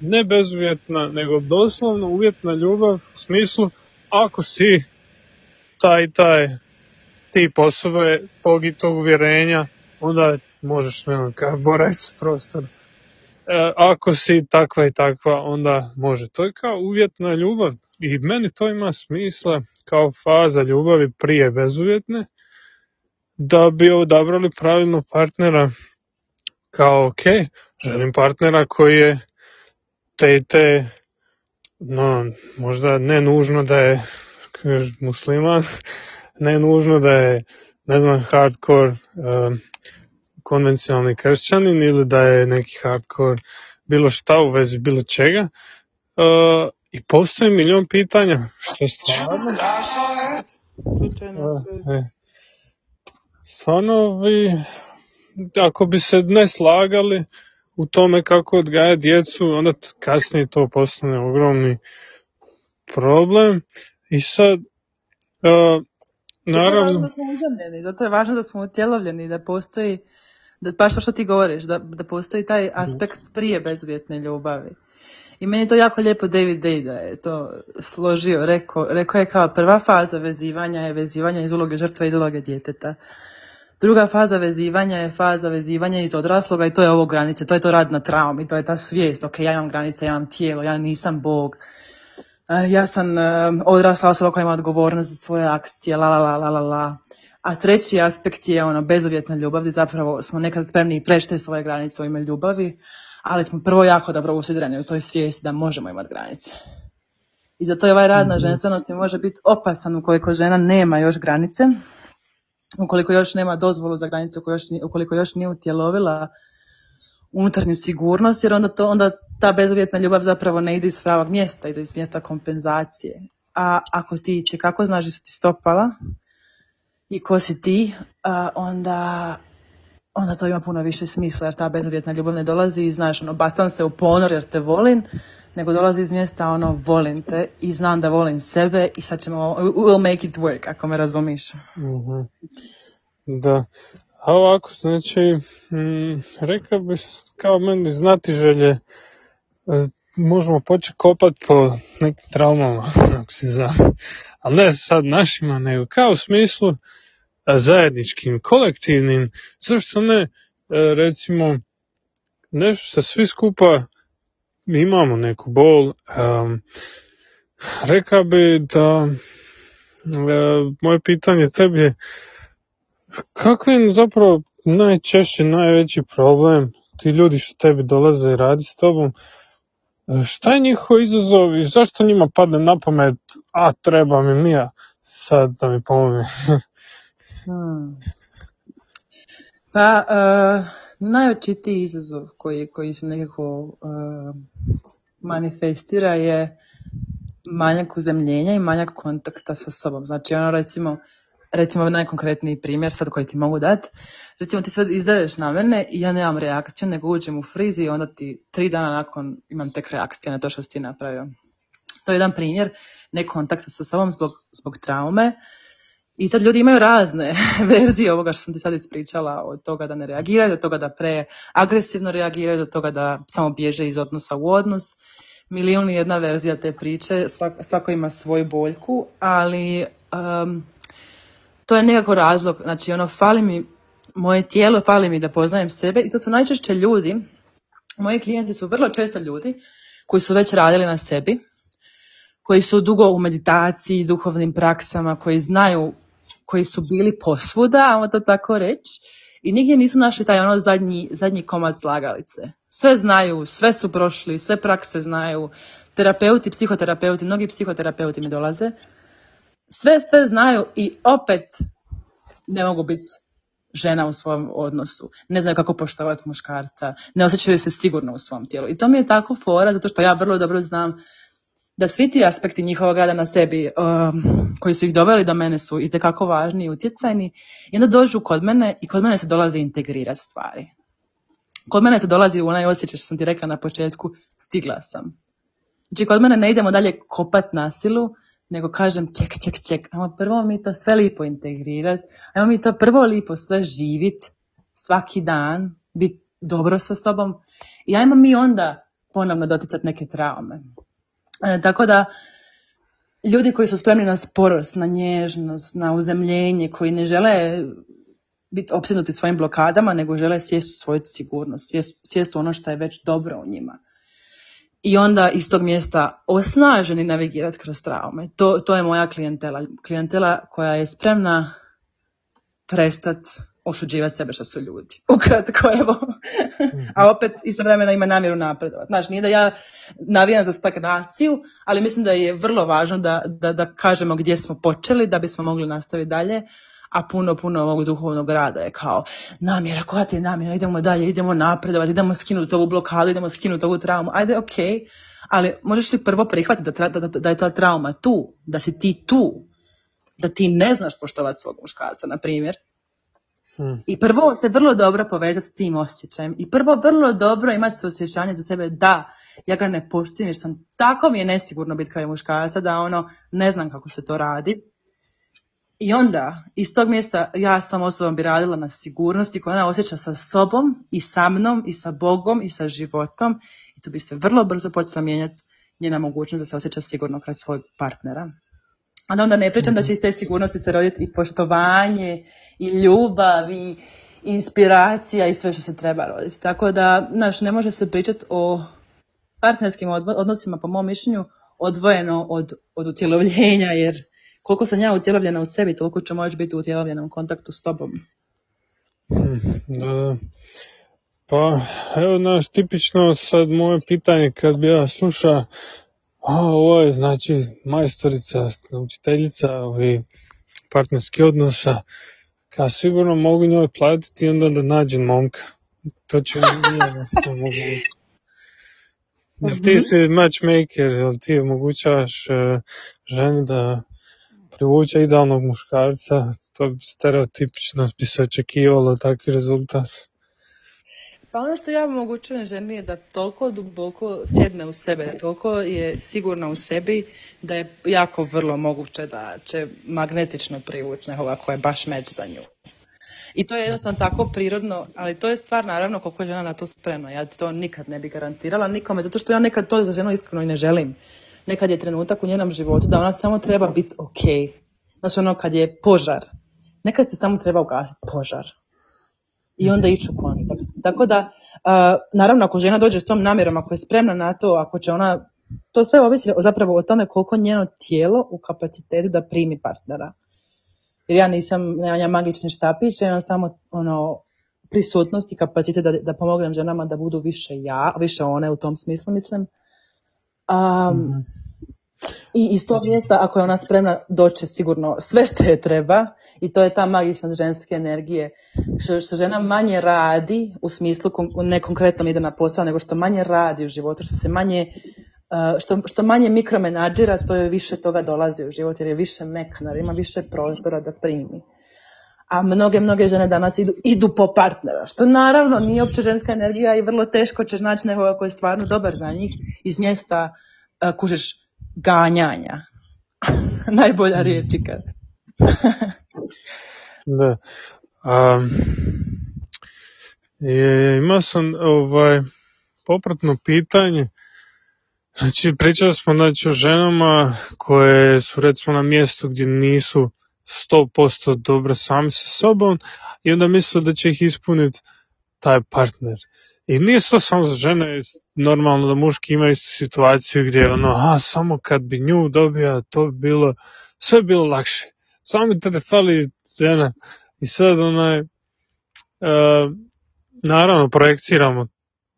Ne bezuvjetna, nego doslovno uvjetna ljubav u smislu ako si taj tip osobe tog i tog uvjerenja, onda možeš borati prostor. Ako si takva i takva, onda može. To je kao uvjetna ljubav i meni to ima smisla kao faza ljubavi prije bezuvjetne, da bi odabrali pravilno partnera kao ok, želim partnera koji je te, no, možda ne nužno da je musliman, ne nužno da je, ne znam, hardcore konvencionalni kršćanin ili da je neki hardcore bilo šta u vezi bilo čega. I postoji milion pitanja. Što stvarno? Stvarno vi, ako bi se ne slagali u tome kako odgaja djecu, onda kasnije to postane ogromni problem. I sad, naravno... Zato je važno da smo utjelovljeni, da postoji, da, baš to što ti govoriš, da postoji taj aspekt prije bezuvjetne ljubavi. I meni to jako lijepo David Day da je to složio, rekao je kao prva faza vezivanja je vezivanje iz uloge žrtve i uloge djeteta. Druga faza vezivanja je faza vezivanja iz odrasloga i to je ovo granice, to je to rad na traumi, to je ta svijest, ok, ja imam granice, ja imam tijelo, ja nisam Bog, ja sam odrasla osoba koja ima odgovornost za svoje akcije, la. A treći aspekt je bezuvjetna ljubav, gdje zapravo smo nekad spremni i prešte svoje granice u ime ljubavi, ali smo prvo jako dobro usidreni u toj svijesti da možemo imati granice. I zato je ovaj rad na ženstvenosti može biti opasan ukoliko žena nema još granice, ukoliko još nema dozvolu za granicu, ukoliko još nije utjelovila unutarnju sigurnost, jer onda ta bezuvjetna ljubav zapravo ne ide iz pravog mjesta, ide iz mjesta kompenzacije. A ako ti kako znaš da su ti stopala i ko si ti, onda to ima puno više smisla, jer ta bezuvjetna ljubav ne dolazi i znaš, bacam se u ponor jer te volim, nego dolazi iz mjesta volim te i znam da volim sebe i sad ćemo, we'll make it work, ako me razumiš. Mm-hmm. Da, a ovako, znači, rekao bih kao meni znatiželje, možemo početi kopati po nekim traumama, ako si znam, ali ne sad našima, nego kao u smislu zajedničkim, kolektivnim, zašto ne, recimo, nešto sa svi skupa imamo neku bol, rekao bi da moje pitanje tebi je kako je zapravo najčešći, najveći problem ti ljudi što tebi dolaze i radi s tobom, šta je njihov izazov i zašto njima padne na pamet treba mi Mija sad da mi pomogne? Pa najočitiji izazov koji se nekako manifestira je manjak uzemljenja i manjak kontakta sa sobom. Znači recimo najkonkretniji primjer sad koji ti mogu dati. Recimo ti sad izdereš na mene i ja nemam reakciju, nego uđem u friz i onda ti 3 dana nakon imam tek reakciju na to što si ti napravio. To je jedan primjer nekontakta sa sobom zbog traume. I sad ljudi imaju razne verzije ovoga što sam ti sad ispričala, od toga da ne reagiraju, do toga da preagresivno reagiraju, do toga da samo bježe iz odnosa u odnos. Milijun i jedna verzija te priče, svako ima svoju boljku, ali to je nekako razlog, znači fali mi moje tijelo, fali mi da poznajem sebe i to su najčešće ljudi, moji klijenti su vrlo često ljudi koji su već radili na sebi, koji su dugo u meditaciji, duhovnim praksama, koji su bili posvuda, ajmo to tako reći, I nigdje nisu našli taj ono zadnji komad slagalice. Sve znaju, sve su prošli, sve prakse znaju. Terapeuti, psihoterapeuti, mnogi psihoterapeuti mi dolaze. Sve znaju i opet ne mogu biti žena u svom odnosu. Ne znaju kako poštovati muškarca. Ne osjećaju se sigurno u svom tijelu. I to mi je tako fora, zato što ja vrlo dobro znam da svi ti aspekti njihovog rada na sebi koji su ih doveli do mene su itekako važni i utjecajni. I onda dođu kod mene i kod mene se dolazi integrirati stvari. Kod mene se dolazi u onaj osjećaj što sam ti rekla na početku, stigla sam. Znači kod mene ne idemo dalje kopat na silu, nego kažem ček, ajmo prvo mi to sve lipo integrirati, ajmo mi to prvo lipo sve živit, svaki dan, biti dobro sa sobom i ajmo mi onda ponovno doticati neke traume. Tako da, ljudi koji su spremni na sporost, na nježnost, na uzemljenje, koji ne žele biti opsjednuti svojim blokadama, nego žele sjesti u svoju sigurnost, sjesti u ono što je već dobro u njima. I onda iz tog mjesta osnaženi navigirati kroz traume. To je moja klijentela koja je spremna prestati osuđivati sebe što su ljudi. Ukratko, evo. A opet istovremeno ima namjeru napredovati. Znaš, nije da ja navijam za stagnaciju, ali mislim da je vrlo važno da kažemo gdje smo počeli, da bismo mogli nastaviti dalje. A puno ovog duhovnog rada je kao namjera, koja ti je namjera, idemo dalje, idemo napredovati, idemo skinuti ovu blokadu, idemo skinuti ovu traumu, ajde, ok, ali možeš ti prvo prihvatiti da je ta trauma tu, da si ti tu, da ti ne znaš poštovati svog muškarca, na primjer. I prvo se vrlo dobro povezati s tim osjećajem i prvo vrlo dobro imati suosjećanje za sebe, da, ja ga ne poštujem jer sam, tako mi je nesigurno biti kao muškarca, da ono, ne znam kako se to radi. I onda, iz tog mjesta ja sam osobom bi radila na sigurnosti koju ona osjeća sa sobom i sa mnom i sa Bogom i sa životom. I tu bi se vrlo brzo počela mijenjati njena mogućnost da se osjeća sigurno kraj svojeg partnera. A da onda ne pričam da će iz te sigurnosti se roditi i poštovanje i ljubav i inspiracija i sve što se treba roditi. Tako da, znaš, ne može se pričati o partnerskim odnosima, po mom mišljenju, odvojeno od utjelovljenja, jer koliko sam ja utjelovljena u sebi, toliko ću moći biti utjelovljena u kontaktu s tobom. Da. Pa, evo naš tipično sad moje pitanje kad bi ja sluša, ovo je znači majstorica, učiteljica ovih partnerskih odnosa, ka sigurno mogu njoj platiti i onda da nađem momka. To ću nije nešto mogu. Jer ti si matchmaker, jer ti omogućavaš ženi da privuća idealnog muškarca, to bi stereotipično bi se očekivalo takvi rezultat. Pa ono što ja omogućujem ženi je da toliko duboko sjedne u sebe, da toliko je sigurna u sebi, da je jako vrlo moguće da će magnetično privući nekoga koja je baš meč za nju. I to je jednostavno tako prirodno, ali to je stvar naravno koliko je žena na to spremna. Ja to nikad ne bi garantirala nikome, zato što ja nekad to za ženu iskreno i ne želim. Nekad je trenutak u njenom životu da ona samo treba biti ok. Znači ono kad je požar. Nekad se samo treba ugasiti požar. I onda ići u kontakt. Tako da, naravno ako žena dođe s tom namjerom, ako je spremna na to, ako će ona, to sve ovisi zapravo o tome koliko njeno tijelo u kapacitetu da primi partnera. Jer ja nisam magični štapić, ja imam samo ono, prisutnost i kapacitet da pomognem ženama da budu više ja, više one u tom smislu mislim. I iz tog mjesta ako je ona spremna doći sigurno sve što je treba i to je ta magičnost ženske energije što žena manje radi u smislu ne konkretno ide na posao nego što manje radi u životu što manje mikromenadžira to je više toga dolazi u život jer je više meknar, ima više prostora da primi. A mnoge žene danas idu po partnera, što naravno nije uopće ženska energija i vrlo teško ćeš naći nekoga koji je stvarno dobar za njih iz mjesta kužeš ganjanja. Najbolja riječ ikad. Da. Imao sam popratno pitanje. Znači, pričali smo o ženama koje su recimo na mjestu gdje nisu 100% dobro sami sa sobom i onda misle da će ih ispuniti taj partner. I nije to samo za žene, normalno da muški imaju istu situaciju gdje samo kad bi nju dobija to bi bilo, sve bilo lakše. Samo bi te fali žena i sad Naravno, projekciramo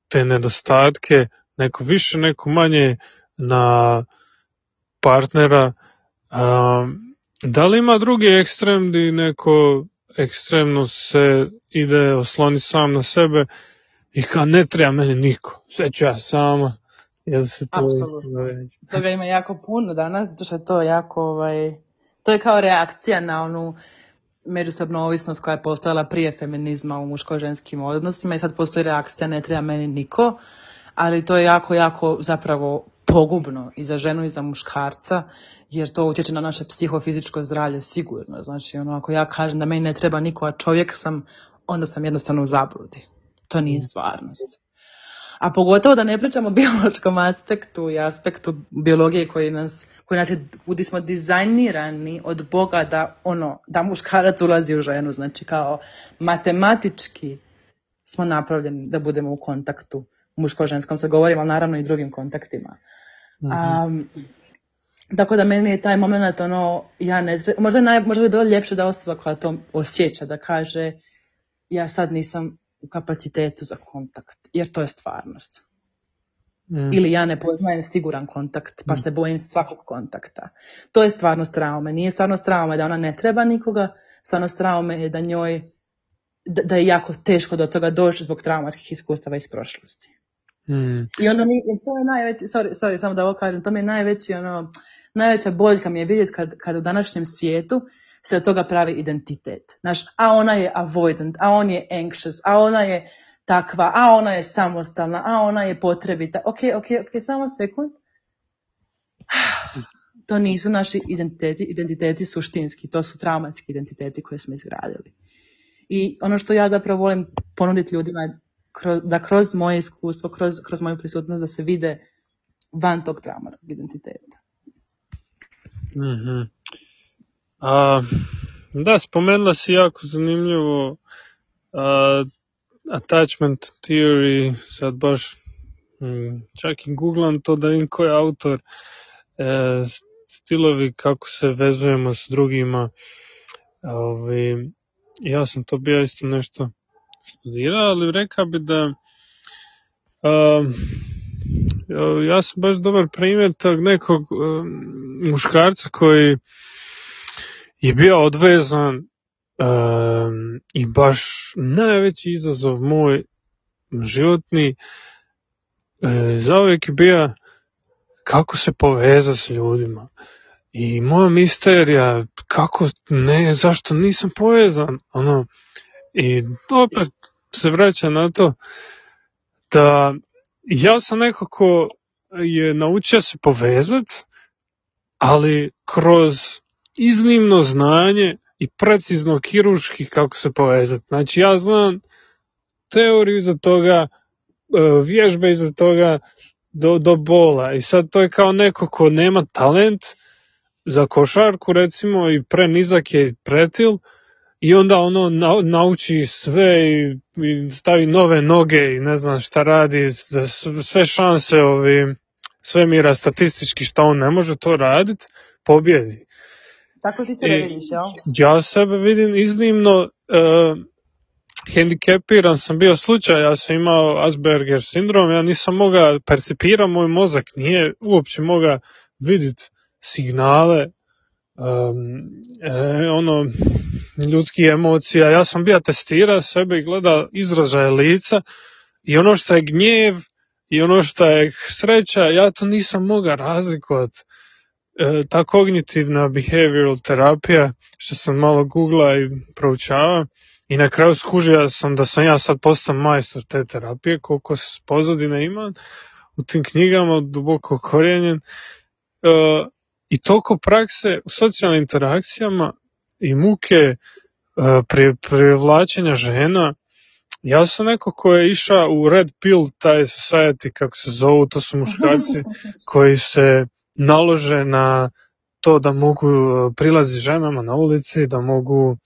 te nedostatke, neko više, neko manje, na partnera. Da li ima drugi ekstrem gdje neko ekstremno se ide osloni sam na sebe i kao ne treba mene niko, sve ću ja sama. Ja se to... Toga ima jako puno danas, zato što je to jako, to je kao reakcija na onu međusobnu ovisnost koja je postojala prije feminizma u muško-ženskim odnosima i sad postoji reakcija ne treba meni niko, ali to je jako, jako zapravo pogubno i za ženu i za muškarca, jer to utječe na naše psihofizičko zdravlje sigurno. Znači, ono, ako ja kažem da meni ne treba niko, a čovjek sam, onda sam jednostavno u zabludi. To nije stvarnost. A pogotovo da ne pričamo o biološkom aspektu i aspektu biologije koji nas je, gdje smo dizajnirani od Boga da, da muškarac ulazi u ženu. Znači, kao matematički smo napravljeni da budemo u kontaktu muško-ženskom, se govorimo, ali naravno i drugim kontaktima. Tako da meni je taj moment, ja ne treba, možda bi bilo ljepše da osoba koja to osjeća, da kaže ja sad nisam u kapacitetu za kontakt, jer to je stvarnost. Ili ja ne poznajem siguran kontakt, pa se bojim svakog kontakta. To je stvarnost traume. Nije stvarnost traume da ona ne treba nikoga, stvarnost traume je da njoj, da je jako teško do toga doći zbog traumatskih iskustava iz prošlosti. I onda mi, to je najveći, sorry, samo da ovo kažem, to mi je najveći, najveća boljka mi je vidjeti kad u današnjem svijetu se od toga pravi identitet. Znaš, a ona je avoidant, a on je anxious, a ona je takva, a ona je samostalna, a ona je potrebita. Ok, samo sekund. To nisu naši identiteti suštinski, to su traumatski identiteti koje smo izgradili. I ono što ja zapravo volim ponuditi ljudima je da kroz moje iskustvo, kroz moju prisutnost da se vide van tog traumatskog identiteta. Mm-hmm. Da, spomenula si jako zanimljivo attachment theory, sad baš čak i googlam to da vidim koji je autor, stilovi kako se vezujemo s drugima. Ja sam to bio isto nešto studirao, ali rekao bi da ja sam baš dobar primjer tog nekog muškarca koji je bio odvezan i baš najveći izazov moj životni zauvijek je bio kako se poveza s ljudima. I moja misterija, kako ne, zašto nisam povezan, i opet se vraća na to da ja sam neko ko je naučio se povezati, ali kroz iznimno znanje i precizno kirurški kako se povezati. Znači, ja znam teoriju iza toga, vježbe iza toga do bola, i sad to je kao neko ko nema talent za košarku recimo i prenizak je pretil i onda nauči sve i stavi nove noge i ne znam šta radi, sve šanse svemira statistički šta on ne može to raditi, pobjedi. Tako ti sebe vidiš, jel? Ja sebe vidim iznimno hendikepiran sam bio slučaj, ja sam imao Asperger sindrom, ja nisam mogao percipirati, moj mozak nije uopće mogao vidjeti signale ljudskih emocija. Ja sam bio testirao sebe i gledao izražaje lica i ono što je gnjev i ono što je sreća, ja to nisam mogao razlikovati. Ta kognitivna behavioral terapija što sam malo googla i proučava i na kraju skužio sam da sam ja sad postao majstor te terapije, koliko pozadine imam u tim knjigama duboko korijenjen. I toliko prakse u socijalnim interakcijama i muke privlačenja žena, ja sam neko ko je išao u red pill taj society, kako se zovu, to su muškarci koji se nalože na to da mogu prilaziti ženama na ulici, da mogu,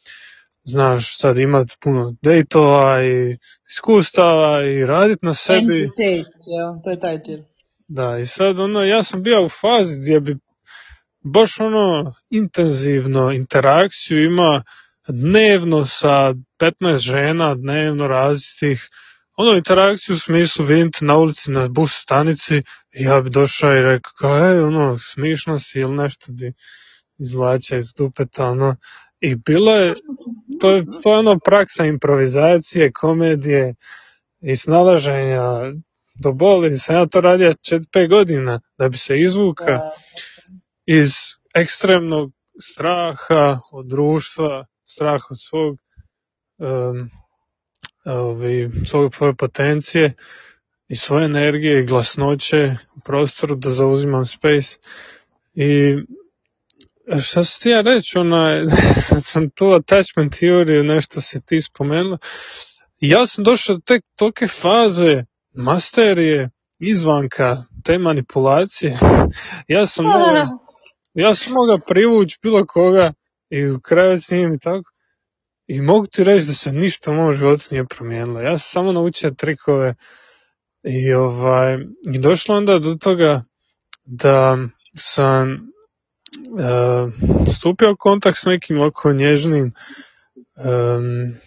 znaš, sad imati puno dejtova i iskustava i raditi na sebi. Ja, to je taj čir. Da, i sad ja sam bio u fazi gdje bi baš intenzivno interakciju ima dnevno sa 15 žena, dnevno različitih, ono interakciju u smislu vidite na ulici, na bus stanici, ja bi došao i rekao, ono, smišno si ili nešto bi izvlačio iz dupeta, ono. I bilo je, to je ono praksa improvizacije, komedije i snalaženja do boli. Sam ja to radio 4-5 godina da bi se izvuka iz ekstremnog straha od društva, straha od svog svoje potencije i svoje energije i glasnoće u prostoru da zauzimam space. I šta si ti ja reći, sam tu attachment theory, nešto si ti spomenula. Ja sam došao tek toke faze masterije, izvanka te manipulacije. Ja sam mogao privući bilo koga i u kraju s njim i tako. I mogu ti reći da se ništa u mom životu nije promijenilo. Ja sam samo naučio trikove i došlo onda do toga da sam stupio u kontakt s nekim ovako nježnim,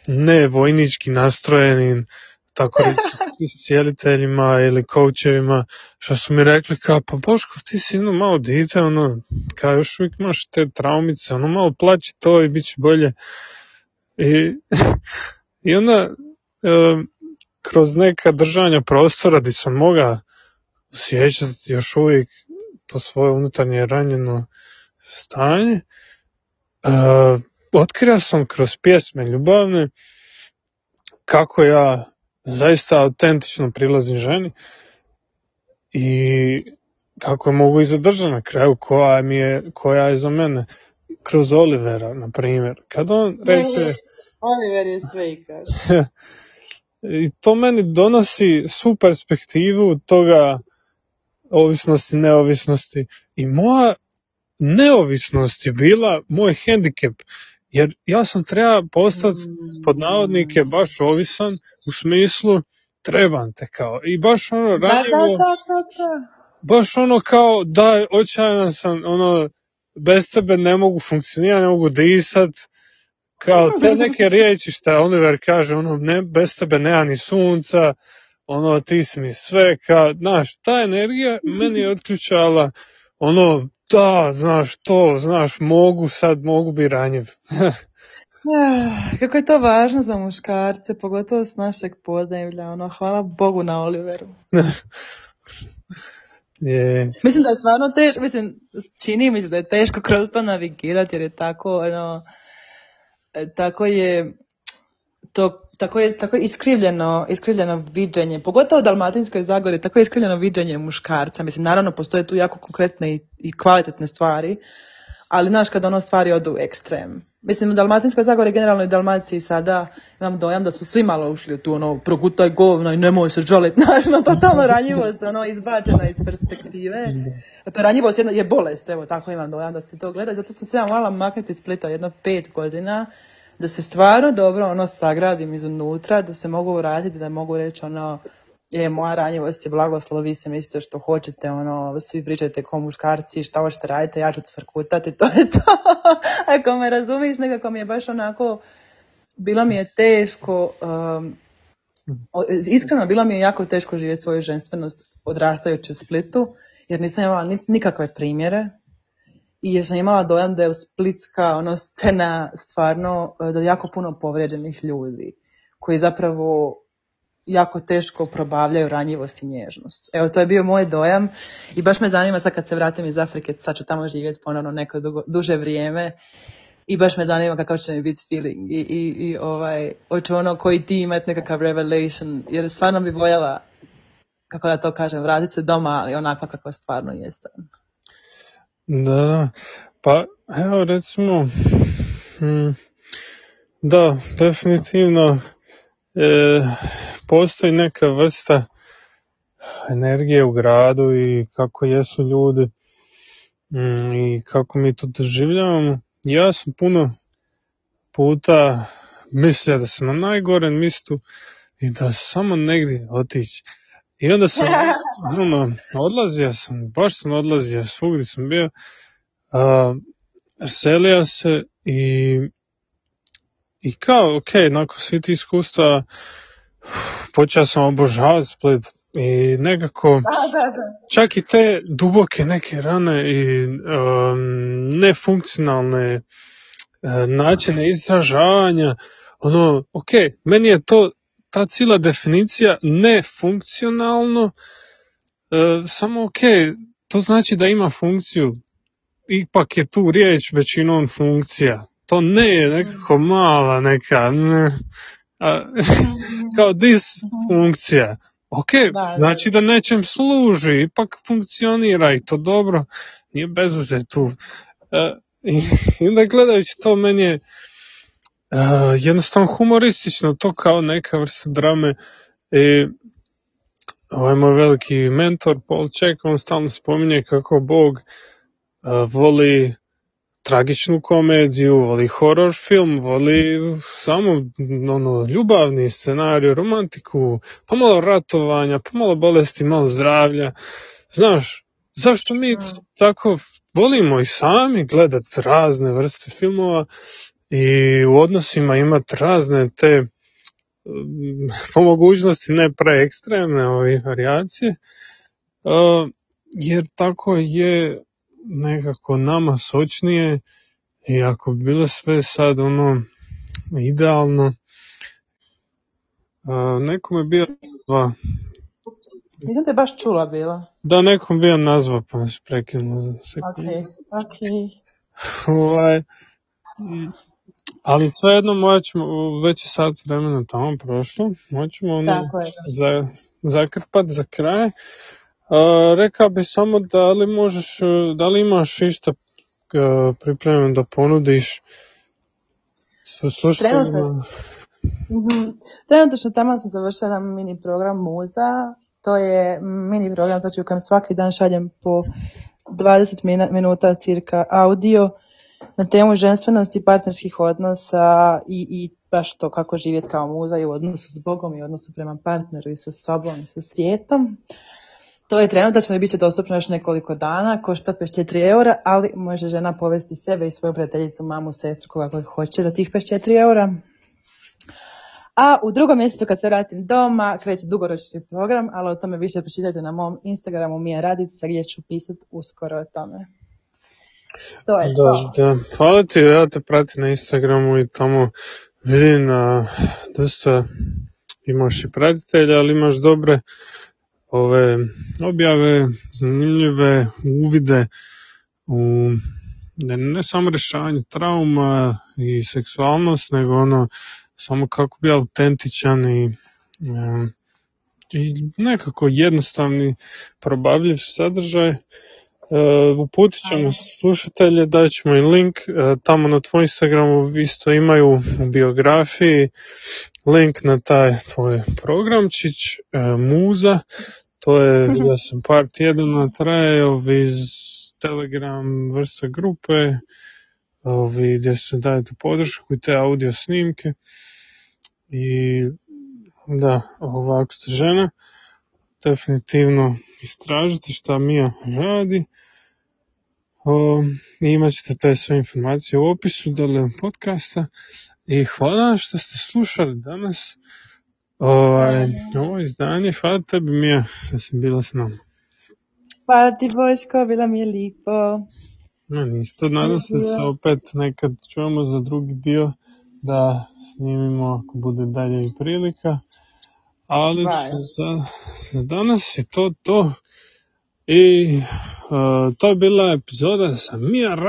ne vojnički nastrojenim, tako reći, iscijeliteljima ili coachevima, što su mi rekli kao, pa Boško, ti si jedno malo dite, ono, kao još uvijek imaš te traumice, ono, malo plaći to i bit će bolje. I onda kroz neka držanja prostora gdje sam mogao osjećati još uvijek to svoje unutarnje ranjeno stanje, otkrio sam kroz pjesme ljubavne kako ja zaista autentično prilazim ženi i kako je mogu i zadržati na kraju koja je za mene. Kroz Olivera, na primjer. Kad on reče... Oliver je sve i kaže. I to meni donosi svu perspektivu toga ovisnosti, neovisnosti. I moja neovisnost je bila moj hendikep. Jer ja sam treba postati pod navodnike baš ovisan u smislu trebam te kao. I baš ono ranjivo... Baš ono kao da očajan sam, ono... Bez tebe ne mogu funkcionirati, ne mogu disat, kao te neke riječi što Oliver kaže, ono, ne, bez tebe nema ni sunca, ono, ti si mi sve, kao, znaš, ta energija meni je otključala, ono, da, znaš, to, znaš, mogu biti ranjiv. Kako je to važno za muškarce, pogotovo s našeg podnevlja, ono, hvala Bogu na Oliveru. Yeah. Mislim da je stvarno teško, čini mi se da je teško kroz to navigirati jer je tako, ono, tako je iskrivljeno viđenje, pogotovo u Dalmatinskoj Zagori, tako je iskrivljeno viđenje muškarca. Mislim, naravno postoje tu jako konkretne i kvalitetne stvari, ali znaš kad ono stvari odu ekstrem. Mislim, u Dalmatinskoj Zagori, generalno i Dalmaciji sada imam dojam da su svi malo ušli u tu ono progutaj govno i nemoj se žaliti, znaš, no totalno ranjivost, ono izbačena iz perspektive. Ranjivost je bolest, evo tako imam dojam da se to gleda, zato sam se ja morala maknuti iz Splita 5 godina, da se stvarno dobro ono sagradim izunutra, da se mogu vratiti, da mogu reći ono moja ranjivost je blagoslov, vi se mislite što hoćete, ono, svi pričajte ko muškarci, šta hoćete radite, ja ću cvrkutati, to je to. Ako me razumiš, nekako mi je baš onako, bilo mi je teško, iskreno bilo mi je jako teško živjeti svoju ženstvenost odrastajući u Splitu, jer nisam imala nikakve primjere i jer sam imala dojam da je splitska ono, scena stvarno do jako puno povrijeđenih ljudi, koji zapravo jako teško probavljaju ranjivost i nježnost. Evo, to je bio moj dojam i baš me zanima sad kad se vratim iz Afrike, sad ću tamo živjeti ponovno neko duže vrijeme i baš me zanima kakav će mi biti feeling i hoću ono koji ti imati nekakav revelation, jer stvarno bi voljela, kako da to kažem, vratiti se doma, ali onako kako stvarno jeste. Da, pa evo recimo, da, definitivno postoji neka vrsta energije u gradu i kako jesu ljudi i kako mi to doživljavamo. Ja sam puno puta mislio da sam na najgorem mistu i da samo negdje otići. I onda sam odlazio sam svugdje sam bio, selio se i I kao, ok, nakon svi ti iskustva počeo sam obožavati Split i nekako da. Čak i te duboke neke rane i nefunkcionalne načine izražavanja, ono, ok, meni je to ta cijela definicija nefunkcionalno, samo ok, to znači da ima funkciju, ipak je tu riječ većinom funkcija. To ne je nekako mala neka, kao disfunkcija. Ok, da, znači da nečem služi, ipak funkcionira i to dobro, nije bez veze tu. I da gledajući to, meni je jednostavno humoristično, to kao neka vrsta drame. Ovaj moj veliki mentor, Paul Ček, on stalno spominje kako Bog voli tragičnu komediju, voli horror film, voli samo ono, ljubavni scenarij, romantiku, pa malo ratovanja, pa malo bolesti, malo zdravlja. Znaš, zašto mi tako volimo i sami gledati razne vrste filmova i u odnosima imati razne te po mogućnosti ne preekstremne ove varijacije, jer tako je nekako nama sočnije i ako bi bilo sve sad ono idealno, nekom je bio nazva. Nisam te baš čula bila. Da, nekom bio nazva pa nas prekinuo za sekundu. Ok. Ali svejedno moćemo, već je sad vremena tamo prošlo, moćemo ono zakrpati za kraj. Rekao bi samo da li možeš, da li imaš išta pripremljeno da ponudiš sa slušateljima? Trenutno tamo sam završila mini program Muza, to je mini program znači u kojem svaki dan šaljem po 20 minuta cirka audio na temu ženstvenosti, partnerskih odnosa i baš to kako živjeti kao muza i u odnosu s Bogom i u odnosu prema partneru i sa sobom i sa svijetom. To je trenutačno i bit će dostupno još nekoliko dana, košta 54 €, ali može žena povesti sebe i svoju prijateljicu, mamu, sestru, koga god hoće za tih 54 €. A u drugom mjesecu kad se vratim doma kreće dugoročni program, ali o tome više pročitajte na mom Instagramu Mia Radica gdje ću pisati uskoro o tome. To je to. Da. Hvala ti, ja te pratim na Instagramu i tamo vidim dosta imaš i pratitelja, ali imaš dobre ove objave, zanimljive uvide u ne samo rješavanje trauma i seksualnost, nego ono samo kako bi autentičan i nekako jednostavni probavljiv sadržaj. Uputit ćemo slušatelje, daćemo ćemo im link, tamo na tvoj Instagramu isto imaju u biografiji link na taj tvoj programčić, Muza, to je da sam par tjedana traje ovi iz Telegram vrsta grupe, ovi gdje se dajete podršku i te audio snimke i da, ovako ste žena. Definitivno istražite šta Mia radi. Imat ćete te sve informacije u opisu dole podcasta. I hvala što ste slušali danas ovo izdanje. Hvala tebi Mia što si bila s nama. Hvala ti Boško, bila mi je lijepo. Isto, nadam se da se opet nekad čujemo za drugi dio da snimimo ako bude dalje i prilika. Ali za danas je to. I to je bila epizoda sa Mia